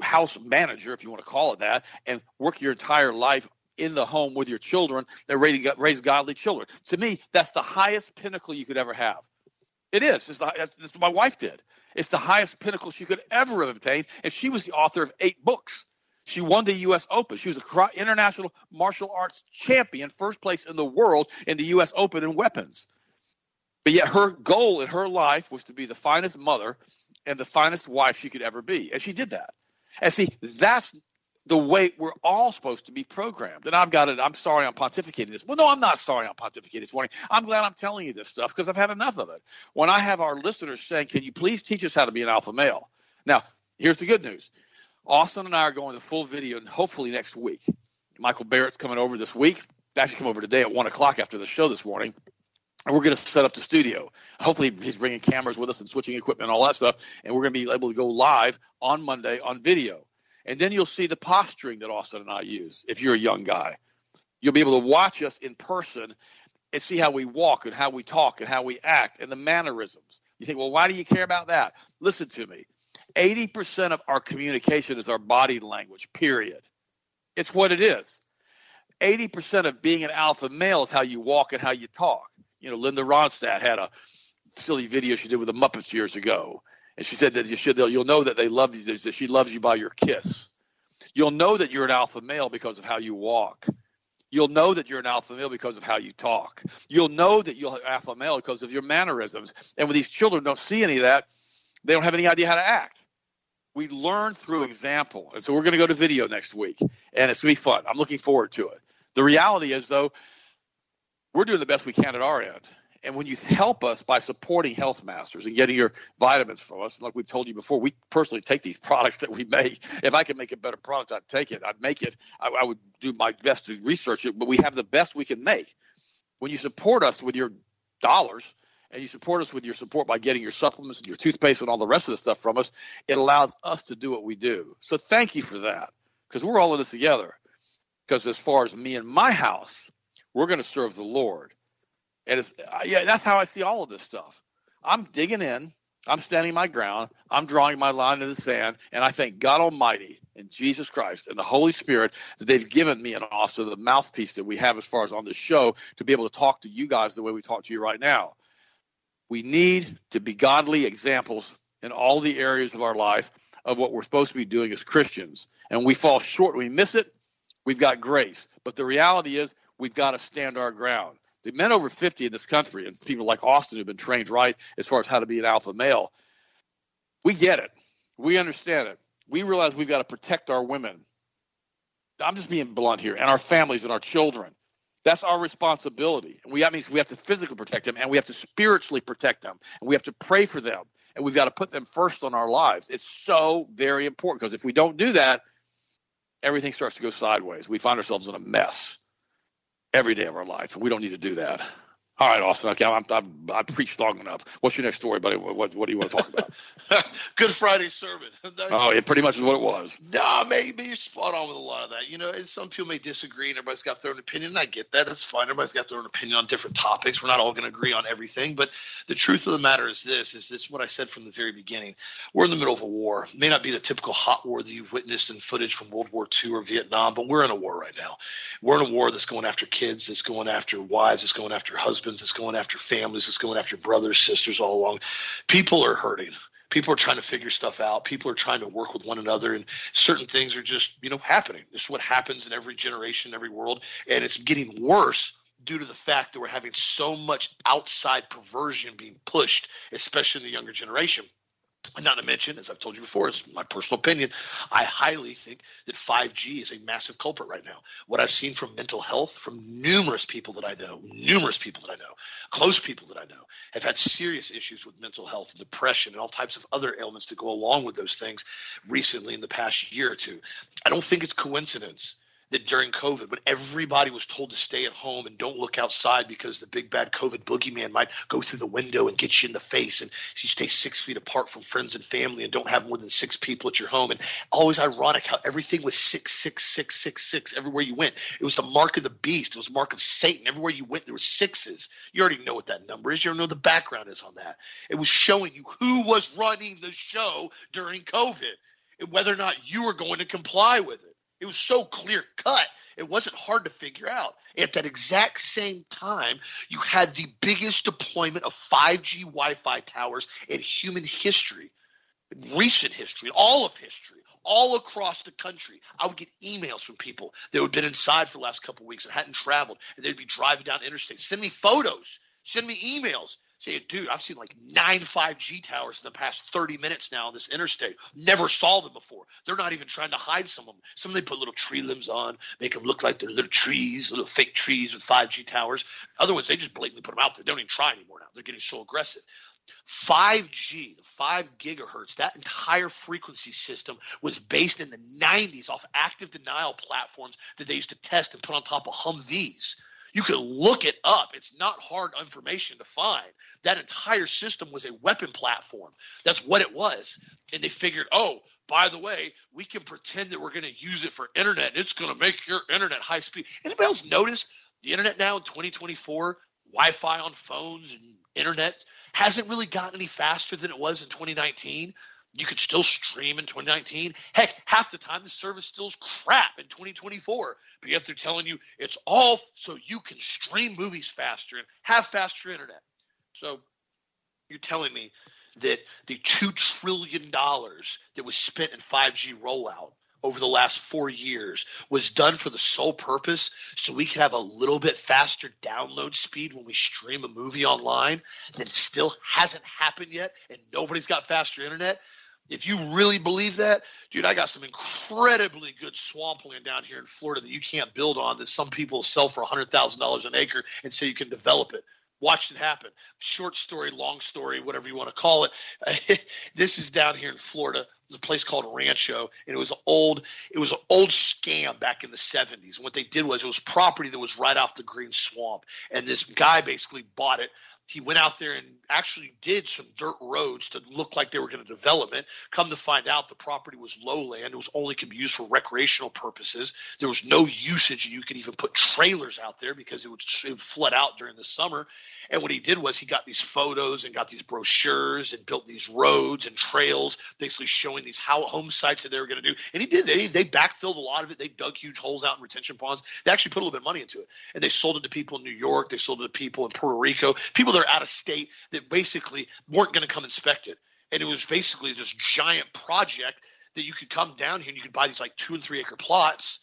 house manager, if you want to call it that, and work your entire life in the home with your children and raise godly children. To me, that's the highest pinnacle you could ever have. It is. That's what my wife did. It's the highest pinnacle she could ever have obtained, and she was the author of 8 books. She won the U.S. Open. She was an international martial arts champion, first place in the world in the U.S. Open in weapons. But yet her goal in her life was to be the finest mother and the finest wife she could ever be, and she did that. And see, that's the way we're all supposed to be programmed. And I've got it. I'm sorry I'm pontificating this. Well, no, I'm not sorry I'm pontificating this morning. I'm glad I'm telling you this stuff because I've had enough of it. When I have our listeners saying, can you please teach us how to be an alpha male? Now, here's the good news. Austin and I are going to full video and hopefully next week. Michael Barrett's coming over this week. Actually come over today at 1 o'clock after the show this morning. And we're going to set up the studio. Hopefully he's bringing cameras with us and switching equipment and all that stuff. And we're going to be able to go live on Monday on video. And then you'll see the posturing that Austin and I use if you're a young guy. You'll be able to watch us in person and see how we walk and how we talk and how we act and the mannerisms. You think, well, why do you care about that? Listen to me. 80% of our communication is our body language, period. It's what it is. 80% of being an alpha male is how you walk and how you talk. Linda Ronstadt had a silly video she did with the Muppets years ago. And she said that you'll know that they love you, that she loves you by your kiss. You'll know that you're an alpha male because of how you walk. You'll know that you're an alpha male because of how you talk. You'll know that you're an alpha male because of your mannerisms. And when these children don't see any of that, they don't have any idea how to act. We learn through example. And so we're going to go to video next week. And it's going to be fun. I'm looking forward to it. The reality is, though, we're doing the best we can at our end. And when you help us by supporting Health Masters and getting your vitamins from us, like we've told you before, we personally take these products that we make. If I could make a better product, I'd take it. I'd make it. I would do my best to research it, but we have the best we can make. When you support us with your dollars and you support us with your support by getting your supplements and your toothpaste and all the rest of the stuff from us, it allows us to do what we do. So thank you for that, because we're all in this together. Because as far as me and my house, we're going to serve the Lord. And that's how I see all of this stuff. I'm digging in. I'm standing my ground. I'm drawing my line in the sand. And I thank God Almighty and Jesus Christ and the Holy Spirit that they've given me and also the mouthpiece that we have as far as on this show to be able to talk to you guys the way we talk to you right now. We need to be godly examples in all the areas of our life of what we're supposed to be doing as Christians. And we fall short. We miss it. We've got grace. But the reality is we've got to stand our ground. The men over 50 in this country, and people like Austin who've been trained right as far as how to be an alpha male, we get it. We understand it. We realize we've got to protect our women. I'm just being blunt here, and our families and our children. That's our responsibility. And that means we have to physically protect them, and we have to spiritually protect them, and we have to pray for them, and we've got to put them first on our lives. It's so very important, because if we don't do that, everything starts to go sideways. We find ourselves in a mess every day of our life. We don't need to do that. All right, Austin. Okay, I preached long enough. What's your next story, buddy? What do you want to talk about? Good Friday sermon. Oh, it pretty much is what it was. No, maybe you're spot on with a lot of that. You know, and some people may disagree, and everybody's got their own opinion, and I get that. That's fine. Everybody's got their own opinion on different topics. We're not all going to agree on everything, but the truth of the matter is this what I said from the very beginning. We're in the middle of a war. It may not be the typical hot war that you've witnessed in footage from World War II or Vietnam, but we're in a war right now. We're in a war that's going after kids, that's going after wives, that's going after husbands. It's going after families. It's going after brothers, sisters all along. People are hurting. People are trying to figure stuff out. People are trying to work with one another, and certain things are just, you know, happening. It's what happens in every generation, every world, and it's getting worse due to the fact that we're having so much outside perversion being pushed, especially in the younger generation. And not to mention, as I've told you before, it's my personal opinion, I highly think that 5G is a massive culprit right now. What I've seen from mental health from numerous people that I know, close people that I know, have had serious issues with mental health and depression and all types of other ailments that go along with those things recently in the past year or two. I don't think it's coincidence that during COVID, when everybody was told to stay at home and don't look outside because the big bad COVID boogeyman might go through the window and get you in the face, and you stay 6 feet apart from friends and family and don't have more than 6 people at your home. And always ironic how everything was 6, 6, 6, 6, 6 everywhere you went. It was the mark of the beast. It was the mark of Satan. Everywhere you went, there were 6s. You already know what that number is. You already know the background is on that. It was showing you who was running the show during COVID and whether or not you were going to comply with it. It was so clear cut. It wasn't hard to figure out. At that exact same time, you had the biggest deployment of 5G Wi-Fi towers in human history, in recent history, all of history, all across the country. I would get emails from people that had been inside for the last couple of weeks and hadn't traveled, and they'd be driving down interstate. Send me photos. Send me emails. Say, dude, I've seen like 9 5G towers in the past 30 minutes now on this interstate. Never saw them before. They're not even trying to hide some of them. Some of them put little tree limbs on, make them look like they're little trees, little fake trees with 5G towers. Other ones, they just blatantly put them out there. They don't even try anymore now. They're getting so aggressive. 5G, the 5 gigahertz, that entire frequency system was based in the 90s off active denial platforms that they used to test and put on top of Humvees. You could look it up. It's not hard information to find. That entire system was a weapon platform. That's what it was. And they figured, oh, by the way, we can pretend that we're going to use it for internet, and it's going to make your internet high speed. Anybody else notice the internet now in 2024, Wi-Fi on phones and internet hasn't really gotten any faster than it was in 2019? You could still stream in 2019. Heck, half the time the service still is crap in 2024. But yet they're telling you it's all so you can stream movies faster and have faster internet. So you're telling me that the $2 trillion that was spent in 5G rollout over the last 4 years was done for the sole purpose so we could have a little bit faster download speed when we stream a movie online that still hasn't happened yet and nobody's got faster internet? If you really believe that, dude, I got some incredibly good swampland down here in Florida that you can't build on that some people sell for $100,000 an acre and say you can develop it. Watch it happen. Short story, long story, whatever you want to call it. This is down here in Florida. There's a place called Rancho, and it was an old scam back in the 70s. And what they did was it was property that was right off the Green Swamp, and this guy basically bought it. He went out there and actually did some dirt roads to look like they were going to develop it. Come to find out, the property was lowland. It was only could be used for recreational purposes. There was no usage. You could even put trailers out there because it would flood out during the summer. And what he did was he got these photos and got these brochures and built these roads and trails, basically showing these home sites that they were going to do. And he did. They backfilled a lot of it. They dug huge holes out in retention ponds. They actually put a little bit of money into it. And they sold it to people in New York. They sold it to people in Puerto Rico. People that are out of state that basically weren't going to come inspect it. And it was basically this giant project that you could come down here and you could buy these like 2 and 3 acre plots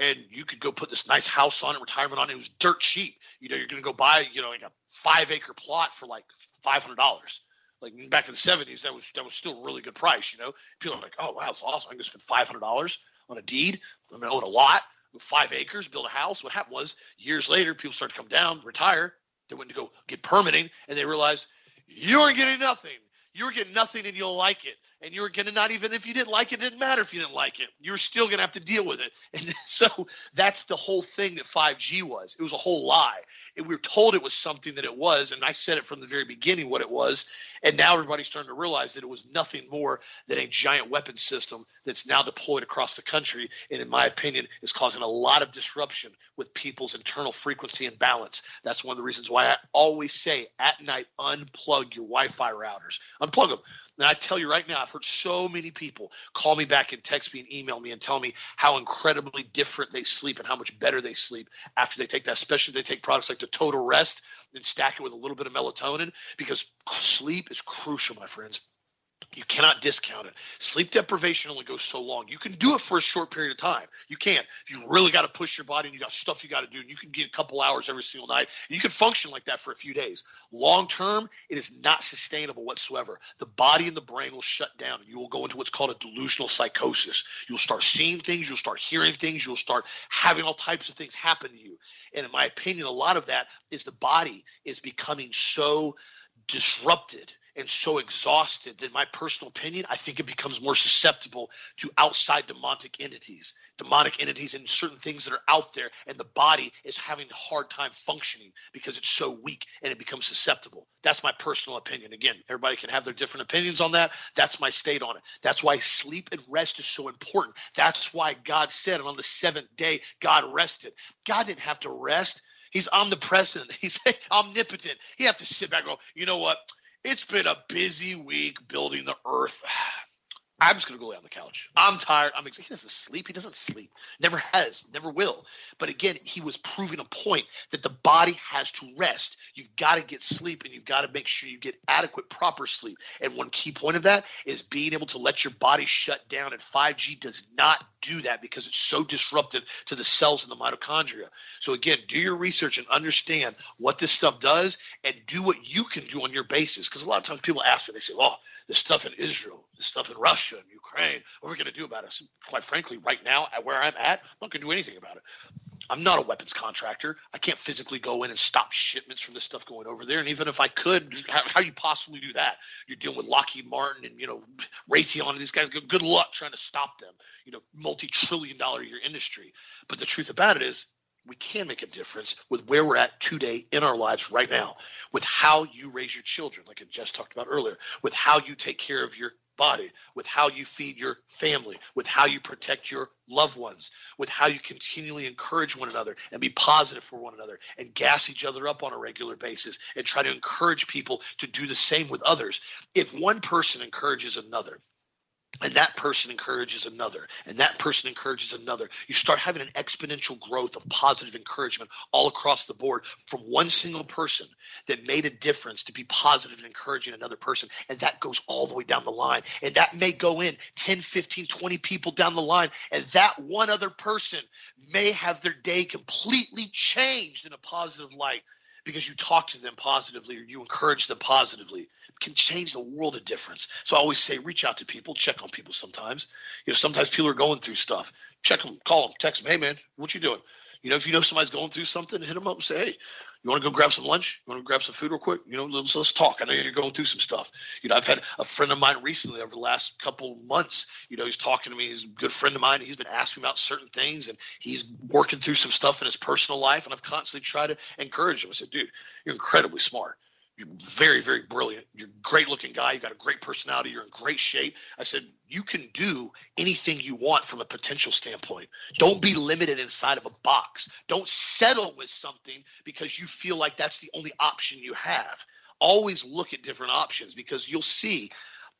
and you could go put this nice house on and retirement on. It was dirt cheap. You know, you're going to go buy, you know, like a 5 acre plot for like $500. Like back in the 70s, that was still a really good price. You know, people are like, oh, wow, it's awesome. I'm going to spend $500 on a deed. I'm going to own a lot with 5 acres, build a house. What happened was years later, people started to come down, retire. They went to go get permitting, and they realized you aren't getting nothing. You're getting nothing and you'll like it. And you're going to not even, if you didn't like it, it didn't matter if you didn't like it. You're still going to have to deal with it. And so that's the whole thing that 5G was. It was a whole lie. And we were told it was something that it was. And I said it from the very beginning what it was. And now everybody's starting to realize that it was nothing more than a giant weapon system that's now deployed across the country. And in my opinion, is causing a lot of disruption with people's internal frequency and balance. That's one of the reasons why I always say at night, unplug your Wi-Fi routers. Unplug them. And I tell you right now, I've heard so many people call me back and text me and email me and tell me how incredibly different they sleep and how much better they sleep after they take that, especially if they take products like the Total Rest and stack it with a little bit of melatonin, because sleep is crucial, my friends. You cannot discount it. Sleep deprivation only goes so long. You can do it for a short period of time. You can. If you really got to push your body and you got stuff you got to do, and you can get a couple hours every single night. You can function like that for a few days. Long term, it is not sustainable whatsoever. The body and the brain will shut down. You will go into what's called a delusional psychosis. You'll start seeing things. You'll start hearing things. You'll start having all types of things happen to you. And in my opinion, a lot of that is the body is becoming so disrupted and so exhausted that, in my personal opinion, I think it becomes more susceptible to outside demonic entities and certain things that are out there, and the body is having a hard time functioning because it's so weak and it becomes susceptible. That's my personal opinion. Again, everybody can have their different opinions on that. That's my state on it. That's why sleep and rest is so important. That's why God said, and on the seventh day, God rested. God didn't have to rest. He's omnipresent. He's omnipotent. He had to sit back and go, you know what? It's been a busy week building the earth. I'm just going to go lay on the couch. I'm tired. I'm exhausted. He doesn't sleep. He doesn't sleep. Never has. Never will. But again, he was proving a point that the body has to rest. You've got to get sleep, and you've got to make sure you get adequate, proper sleep. And one key point of that is being able to let your body shut down. And 5G does not do that because it's so disruptive to the cells in the mitochondria. So again, do your research and understand what this stuff does, and do what you can do on your basis. Because a lot of times people ask me, they say, "Oh, the stuff in Israel, the stuff in Russia and Ukraine, what are we going to do about it?" Quite frankly, right now, where I'm at, I'm not going to do anything about it. I'm not a weapons contractor. I can't physically go in and stop shipments from this stuff going over there. And even if I could, how do you possibly do that? You're dealing with Lockheed Martin and, Raytheon and these guys. Good luck trying to stop them, multi-trillion-dollar a year industry. But the truth about it is, we can make a difference with where we're at today in our lives right now, with how you raise your children, like I just talked about earlier, with how you take care of your body, with how you feed your family, with how you protect your loved ones, with how you continually encourage one another and be positive for one another and gas each other up on a regular basis and try to encourage people to do the same with others. If one person encourages another, and that person encourages another, and that person encourages another, you start having an exponential growth of positive encouragement all across the board from one single person that made a difference to be positive and encouraging another person. And that goes all the way down the line. And that may go in 10, 15, 20 people down the line. And that one other person may have their day completely changed in a positive light, because you talk to them positively or you encourage them positively. It can change the world of difference. So I always say, reach out to people, check on people sometimes. Sometimes people are going through stuff. Check them, call them, text them. Hey, man, what you doing? If you know somebody's going through something, hit them up and say, hey, you want to go grab some lunch? You want to grab some food real quick? Let's talk. I know you're going through some stuff. I've had a friend of mine recently over the last couple months, he's talking to me. He's a good friend of mine. He's been asking me about certain things, and he's working through some stuff in his personal life, and I've constantly tried to encourage him. I said, dude, you're incredibly smart. You're very, very brilliant. You're a great-looking guy. You've got a great personality. You're in great shape. I said, you can do anything you want from a potential standpoint. Don't be limited inside of a box. Don't settle with something because you feel like that's the only option you have. Always look at different options, because you'll see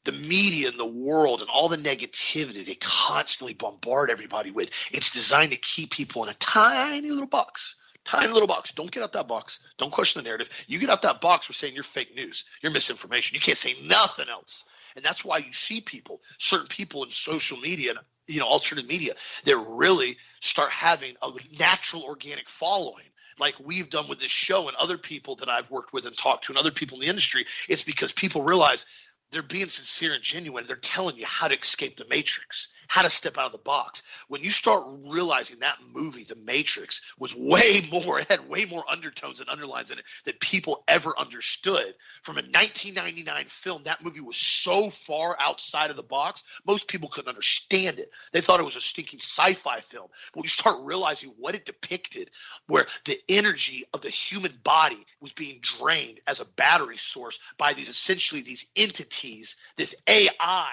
the media and the world and all the negativity they constantly bombard everybody with. It's designed to keep people in a tiny little box. Tiny little box. Don't get out that box. Don't question the narrative. You get out that box, we're saying you're fake news. You're misinformation. You can't say nothing else. And that's why you see people, certain people in social media and alternative media, that really start having a natural organic following, like we've done with this show and other people that I've worked with and talked to and other people in the industry. It's because people realize they're being sincere and genuine. They're telling you how to escape the matrix, how to step out of the box. When you start realizing that movie, The Matrix, was way more, it had way more undertones and underlines in it that people ever understood. From a 1999 film, that movie was so far outside of the box, most people couldn't understand it. They thought it was a stinking sci-fi film. But when you start realizing what it depicted, where the energy of the human body was being drained as a battery source by these, essentially these entities, this AI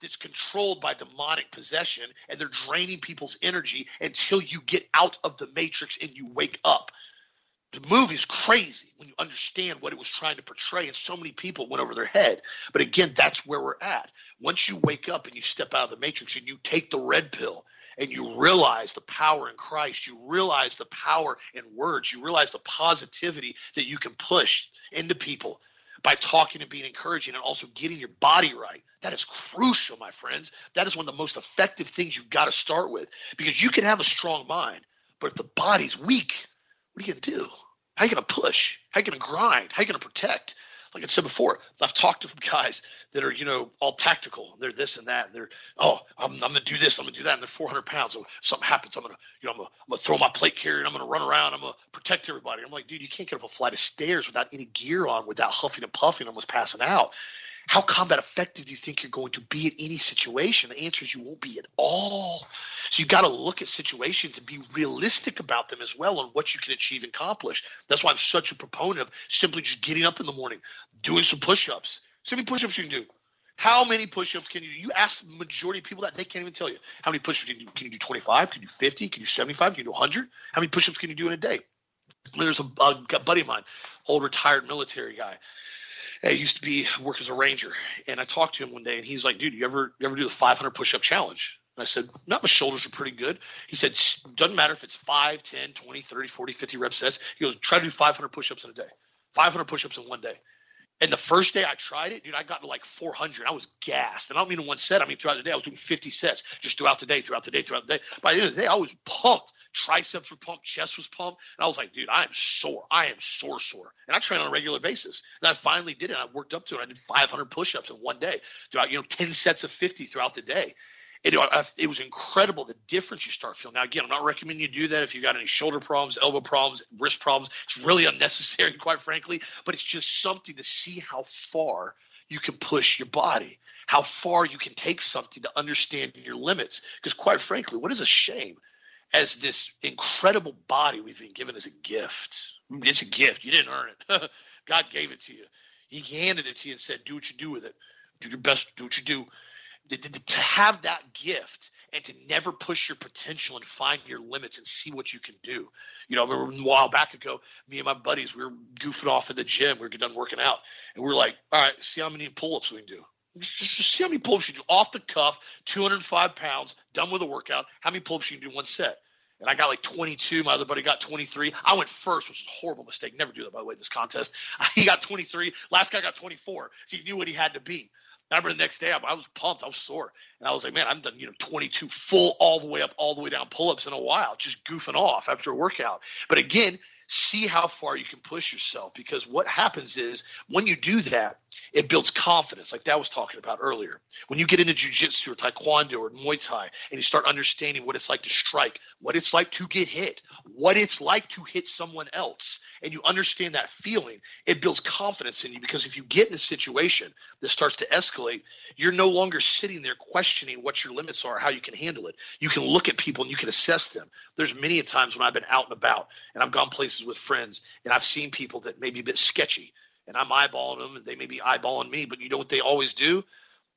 that's controlled by demonic possession, and they're draining people's energy until you get out of the matrix and you wake up. The movie's crazy when you understand what it was trying to portray, and so many people went over their head. But again, that's where we're at. Once you wake up and you step out of the matrix and you take the red pill and you realize the power in Christ, you realize the power in words, you realize the positivity that you can push into people by talking and being encouraging and also getting your body right. That is crucial, my friends. That is one of the most effective things you've got to start with, because you can have a strong mind, but if the body's weak, what are you going to do? How are you going to push? How are you going to grind? How are you going to protect? Like I said before, I've talked to guys that are, you know, all tactical. They're this and that. And they're, oh, I'm going to do this. I'm going to do that. And they're 400 pounds. So if something happens, I'm going to throw my plate carrier and I'm going to run around. I'm going to protect everybody. I'm like, dude, you can't get up a flight of stairs without any gear on, without huffing and puffing, almost passing out. How combat effective do you think you're going to be at any situation? The answer is you won't be at all. So you got to look at situations and be realistic about them as well on what you can achieve and accomplish. That's why I'm such a proponent of simply just getting up in the morning, doing some push-ups. See how many push-ups you can do. How many push-ups can you do? You ask the majority of people that, they can't even tell you. How many push-ups can you do? Can you do 25? Can you do 50? Can you do 75? Can you do 100? How many push-ups can you do in a day? There's a buddy of mine, old retired military guy. I used to work as a ranger, and I talked to him one day, and he's like, dude, you ever do the 500 push-up challenge? And I said, no, my shoulders are pretty good. He said, doesn't matter if it's 5, 10, 20, 30, 40, 50 rep sets. He goes, try to do 500 push-ups in a day, 500 push-ups in one day. And the first day I tried it, dude, I got to like 400. I was gassed. And I don't mean in one set. I mean throughout the day. I was doing 50 sets just throughout the day. By the end of the day, I was pumped. Triceps were pumped. Chest was pumped. And I was like, dude, I am sore. And I train on a regular basis. And I finally did it. I worked up to it. I did 500 push-ups in one day throughout, 10 sets of 50 throughout the day. It was incredible, the difference you start feeling. Now, again, I'm not recommending you do that if you've got any shoulder problems, elbow problems, wrist problems. It's really unnecessary, quite frankly, but it's just something to see how far you can push your body, how far you can take something to understand your limits. Because quite frankly, what is a shame as this incredible body we've been given as a gift? It's a gift. You didn't earn it. God gave it to you. He handed it to you and said, do what you do with it. Do your best. Do what you do. To have that gift and to never push your potential and find your limits and see what you can do. I remember a while back ago, me and my buddies, we were goofing off at the gym. We were done working out. And we were like, all right, see how many pull-ups we can do. Just see how many pull-ups you do. Off the cuff, 205 pounds, done with a workout. How many pull-ups you can do in one set? And I got like 22. My other buddy got 23. I went first, which is a horrible mistake. Never do that, by the way, in this contest. He got 23. Last guy got 24. So he knew what he had to be. I remember the next day, I was pumped. I was sore. And I was like, man, I've done, 22 full all the way up, all the way down pull-ups in a while, just goofing off after a workout. But again, see how far you can push yourself, because what happens is when you do that, it builds confidence, like Dad was talking about earlier. When you get into jiu-jitsu or taekwondo or Muay Thai and you start understanding what it's like to strike, what it's like to get hit, what it's like to hit someone else, and you understand that feeling, it builds confidence in you, because if you get in a situation that starts to escalate, you're no longer sitting there questioning what your limits are, how you can handle it. You can look at people and you can assess them. There's many a times when I've been out and about and I've gone places with friends and I've seen people that may be a bit sketchy, and I'm eyeballing them and they may be eyeballing me, but you know what they always do?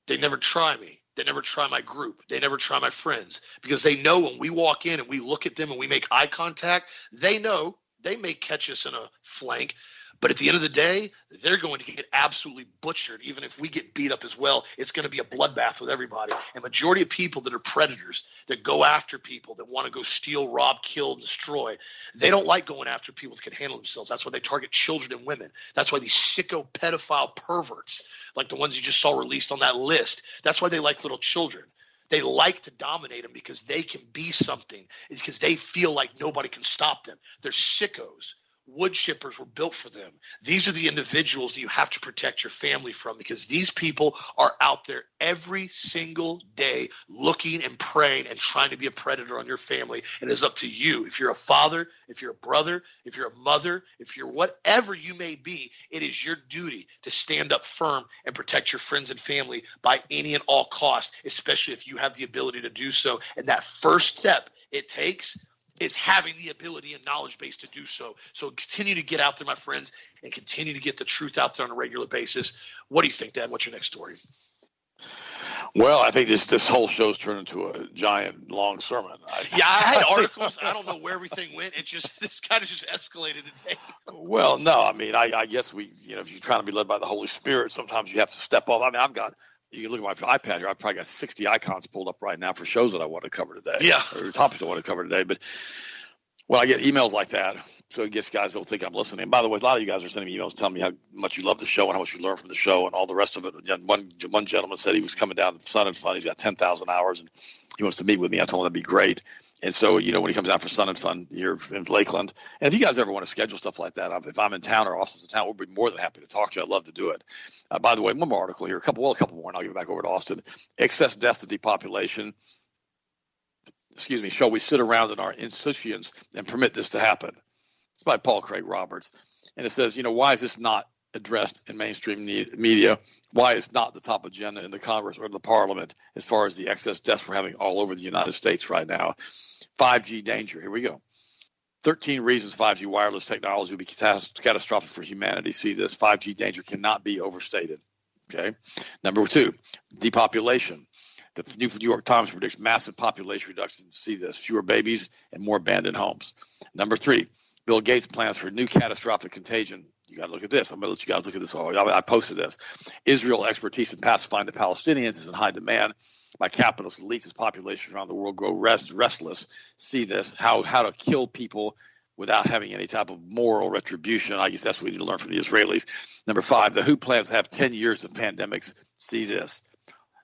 They never try me. They never try my group. They never try my friends, because they know when we walk in and we look at them and we make eye contact, they know they may catch us in a flank, but at the end of the day, they're going to get absolutely butchered. Even if we get beat up as well, it's going to be a bloodbath with everybody. And majority of people that are predators, that go after people, that want to go steal, rob, kill, and destroy, they don't like going after people that can handle themselves. That's why they target children and women. That's why these sicko pedophile perverts, like the ones you just saw released on that list, that's why they like little children. They like to dominate them because they can be something. It's because they feel like nobody can stop them. They're sickos. wood chippers were built for them. These are the individuals that you have to protect your family from, because these people are out there every single day looking and preying and trying to be a predator on your family. And it's up to you. If you're a father, if you're a brother, if you're a mother, if you're whatever you may be, it is your duty to stand up firm and protect your friends and family by any and all costs, especially if you have the ability to do so. And that first step it takes is having the ability and knowledge base to do so. So continue to get out there, my friends, and continue to get the truth out there on a regular basis. What do you think, Dad? What's your next story? Well, I think this whole show's turned into a giant long sermon. I had articles. I don't know where everything went. It just this kind of escalated today. Well, no, I mean, I guess if you're trying to be led by the Holy Spirit, sometimes you have to step off. I mean, you can look at my iPad here. I've probably got 60 icons pulled up right now for shows that I want to cover today. Yeah. Or topics I want to cover today. But, well, I get emails like that. So it gets guys that will think I'm listening. And by the way, a lot of you guys are sending me emails telling me how much you love the show and how much you learn from the show and all the rest of it. One gentleman said he was coming down to the Sun and Fun. He's got 10,000 hours, and he wants to meet with me. I told him that'd be great. And so, when he comes down for Sun and Fun here in Lakeland, and if you guys ever want to schedule stuff like that, if I'm in town or Austin's in town, we'll be more than happy to talk to you. I'd love to do it. By the way, one more article here, a couple more, and I'll give it back over to Austin. Excess deaths to depopulation. Excuse me. Shall we sit around in our insouciance and permit this to happen? It's by Paul Craig Roberts. And it says, why is this not addressed in mainstream media? Why it's not the top agenda in the Congress or the Parliament as far as the excess deaths we're having all over the United States right now? 5G danger. Here we go. 13 reasons 5G wireless technology will be catastrophic for humanity. See this. 5G danger cannot be overstated. Okay. Number 2, depopulation. The New York Times predicts massive population reduction. See this. Fewer babies and more abandoned homes. Number 3, Bill Gates plans for new catastrophic contagion. You got to look at this. I'm going to let you guys look at this. I posted this. Israel expertise in pacifying the Palestinians is in high demand by capitalist elites as populations around the world grow restless. See this, how to kill people without having any type of moral retribution. I guess that's what we need to learn from the Israelis. Number 5, the WHO plans to have 10 years of pandemics. See this.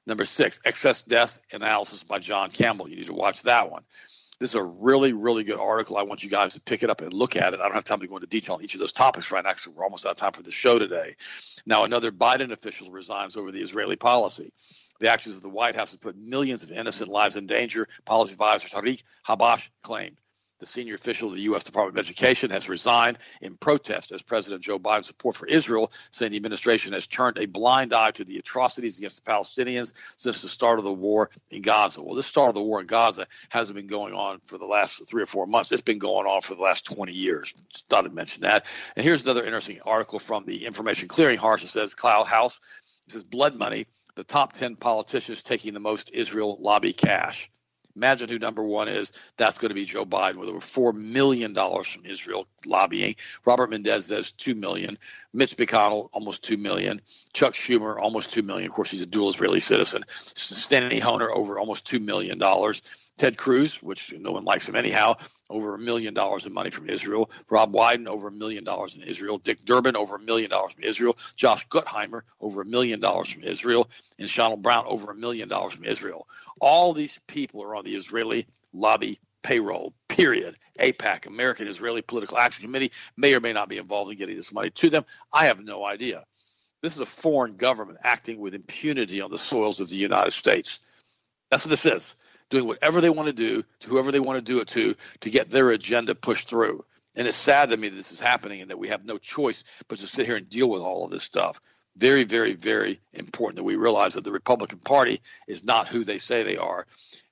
Number 6, excess deaths analysis by John Campbell. You need to watch that one. This is a really, really good article. I want you guys to pick it up and look at it. I don't have time to go into detail on each of those topics right now because we're almost out of time for the show today. Now, another Biden official resigns over the Israeli policy. The actions of the White House have put millions of innocent lives in danger, policy advisor Tariq Habash claimed. The senior official of the U.S. Department of Education has resigned in protest as President Joe Biden's support for Israel, saying the administration has turned a blind eye to the atrocities against the Palestinians since the start of the war in Gaza. Well, this start of the war in Gaza hasn't been going on for the last 3 or 4 months. It's been going on for the last 20 years. Just thought I'd mention that. And here's another interesting article from the Information Clearinghouse. It says, Cloud House, it says, blood money, the top 10 politicians taking the most Israel lobby cash. Imagine who number 1 is. That's going to be Joe Biden with over $4 million from Israel lobbying. Robert Mendez says $2 million. Mitch McConnell, almost $2 million. Chuck Schumer, almost $2 million. Of course, he's a dual Israeli citizen. Steny Honer, over almost $2 million. Ted Cruz, which no one likes him anyhow, over $1 million in money from Israel. Rob Wyden, over $1 million in Israel. Dick Durbin, over $1 million from Israel. Josh Guttheimer, over $1 million from Israel. And Shannon Brown, over $1 million from Israel. All these people are on the Israeli lobby payroll, period. AIPAC, American Israeli Political Action Committee, may or may not be involved in getting this money to them. I have no idea. This is a foreign government acting with impunity on the soils of the United States. That's what this is. Doing whatever they want to do to whoever they want to do it to get their agenda pushed through. And it's sad to me that this is happening and that we have no choice but to sit here and deal with all of this stuff. Very, very, very important that we realize that the Republican Party is not who they say they are.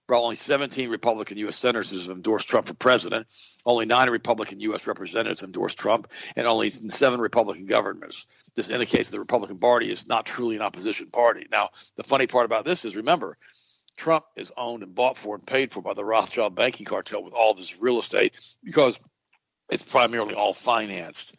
Only 17 Republican U.S. senators have endorsed Trump for president. Only 9 Republican U.S. representatives endorsed Trump, and only 7 Republican governors. This indicates the Republican Party is not truly an opposition party. Now, the funny part about this is, remember, Trump is owned and bought for and paid for by the Rothschild banking cartel with all of his real estate because it's primarily all financed.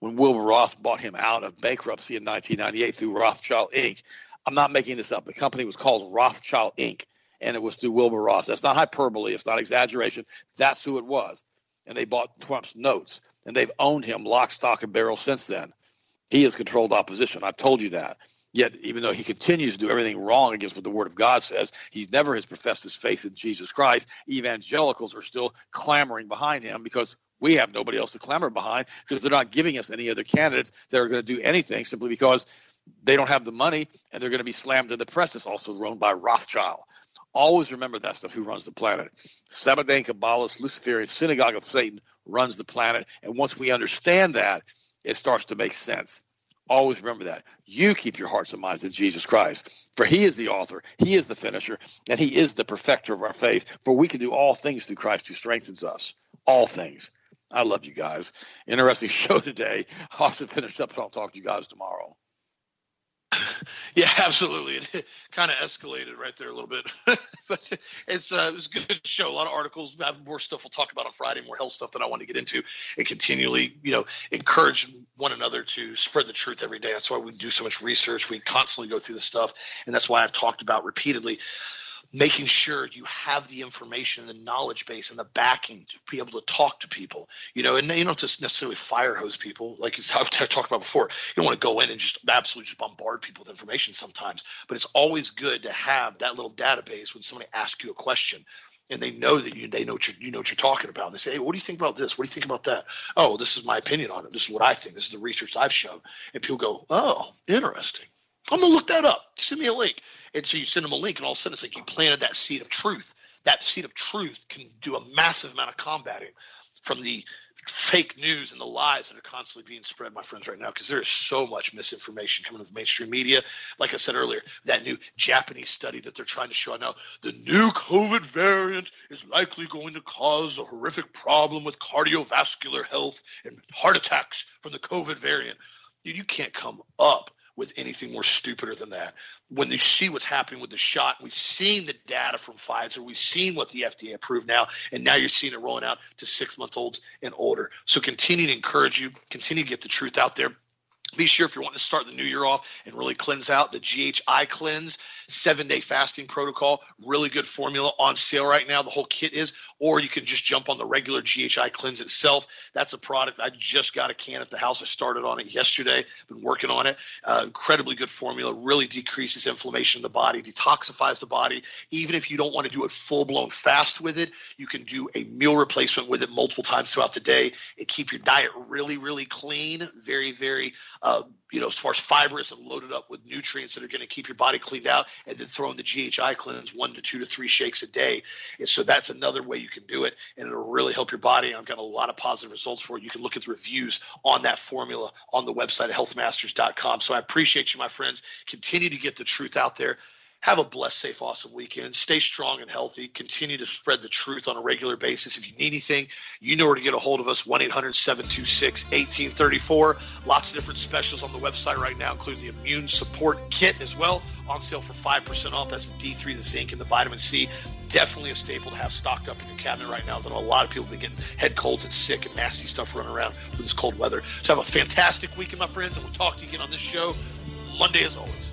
When Wilbur Ross bought him out of bankruptcy in 1998 through Rothschild Inc. I'm not making this up. The company was called Rothschild Inc., and it was through Wilbur Ross. That's not hyperbole. It's not exaggeration. That's who it was. And they bought Trump's notes, and they've owned him lock, stock, and barrel since then. He has controlled opposition. I've told you that. Yet, even though he continues to do everything wrong against what the Word of God says, he never has professed his faith in Jesus Christ. Evangelicals are still clamoring behind him because We have nobody else to clamor behind because they're not giving us any other candidates that are going to do anything simply because they don't have the money and they're going to be slammed in the press. It's also run by Rothschild. Always remember that stuff, who runs the planet. Sabbatean, Kabbalist, Luciferian, Synagogue of Satan runs the planet. And once we understand that, it starts to make sense. Always remember that. You keep your hearts and minds in Jesus Christ, for he is the author, he is the finisher, and he is the perfecter of our faith, for we can do all things through Christ who strengthens us. All things. I love you guys. Interesting show today. Austin finished up, and I'll talk to you guys tomorrow. Yeah, absolutely. It kind of escalated right there a little bit. But it was a good show. A lot of articles. I have more stuff we'll talk about on Friday, more health stuff that I want to get into, and continually, encourage one another to spread the truth every day. That's why we do so much research. We constantly go through this stuff, and that's why I've talked about repeatedly making sure you have the information, the knowledge base, and the backing to be able to talk to people, and you don't just necessarily fire hose people like I've talked about before. You don't want to go in and just absolutely just bombard people with information sometimes, but it's always good to have that little database when somebody asks you a question and they know that you know what you're talking about. And they say, hey, what do you think about this? What do you think about that? Oh, this is my opinion on it. This is what I think. This is the research I've shown. And people go, oh, interesting. I'm going to look that up. Send me a link. And so you send them a link, and all of a sudden it's like you planted that seed of truth. That seed of truth can do a massive amount of combating from the fake news and the lies that are constantly being spread, my friends, right now, because there is so much misinformation coming to the mainstream media. Like I said earlier, that new Japanese study that they're trying to show now, the new COVID variant is likely going to cause a horrific problem with cardiovascular health and heart attacks from the COVID variant. Dude, you can't come up with anything more stupider than that. When you see what's happening with the shot, we've seen the data from Pfizer, we've seen what the FDA approved now, and now you're seeing it rolling out to 6-month-olds and older. So continue to encourage you, continue to get the truth out there. Be sure if you're wanting to start the new year off and really cleanse out, the GHI cleanse, 7-day fasting protocol, really good formula on sale right now. The whole kit is, or you can just jump on the regular GHI cleanse itself. That's a product. I just got a can at the house. I started on it yesterday. Been working on it. Incredibly good formula. Really decreases inflammation in the body, detoxifies the body. Even if you don't want to do a full-blown fast with it, you can do a meal replacement with it multiple times throughout the day and keep your diet really, really clean. Very, very as far as fibrous and loaded up with nutrients that are going to keep your body cleaned out, and then throw in the GHI cleanse 1 to 2 to 3 shakes a day. And so that's another way you can do it, and it'll really help your body. I've got a lot of positive results for it. You can look at the reviews on that formula on the website at healthmasters.com. So I appreciate you, my friends. Continue to get the truth out there. Have a blessed, safe, awesome weekend. Stay strong and healthy. Continue to spread the truth on a regular basis. If you need anything, you know where to get a hold of us, 1-800-726-1834. Lots of different specials on the website right now, including the immune support kit as well, on sale for 5% off. That's the D3, the zinc, and the vitamin C. Definitely a staple to have stocked up in your cabinet right now. I know a lot of people have been getting head colds and sick and nasty stuff running around with this cold weather. So have a fantastic weekend, my friends, and we'll talk to you again on this show Monday as always.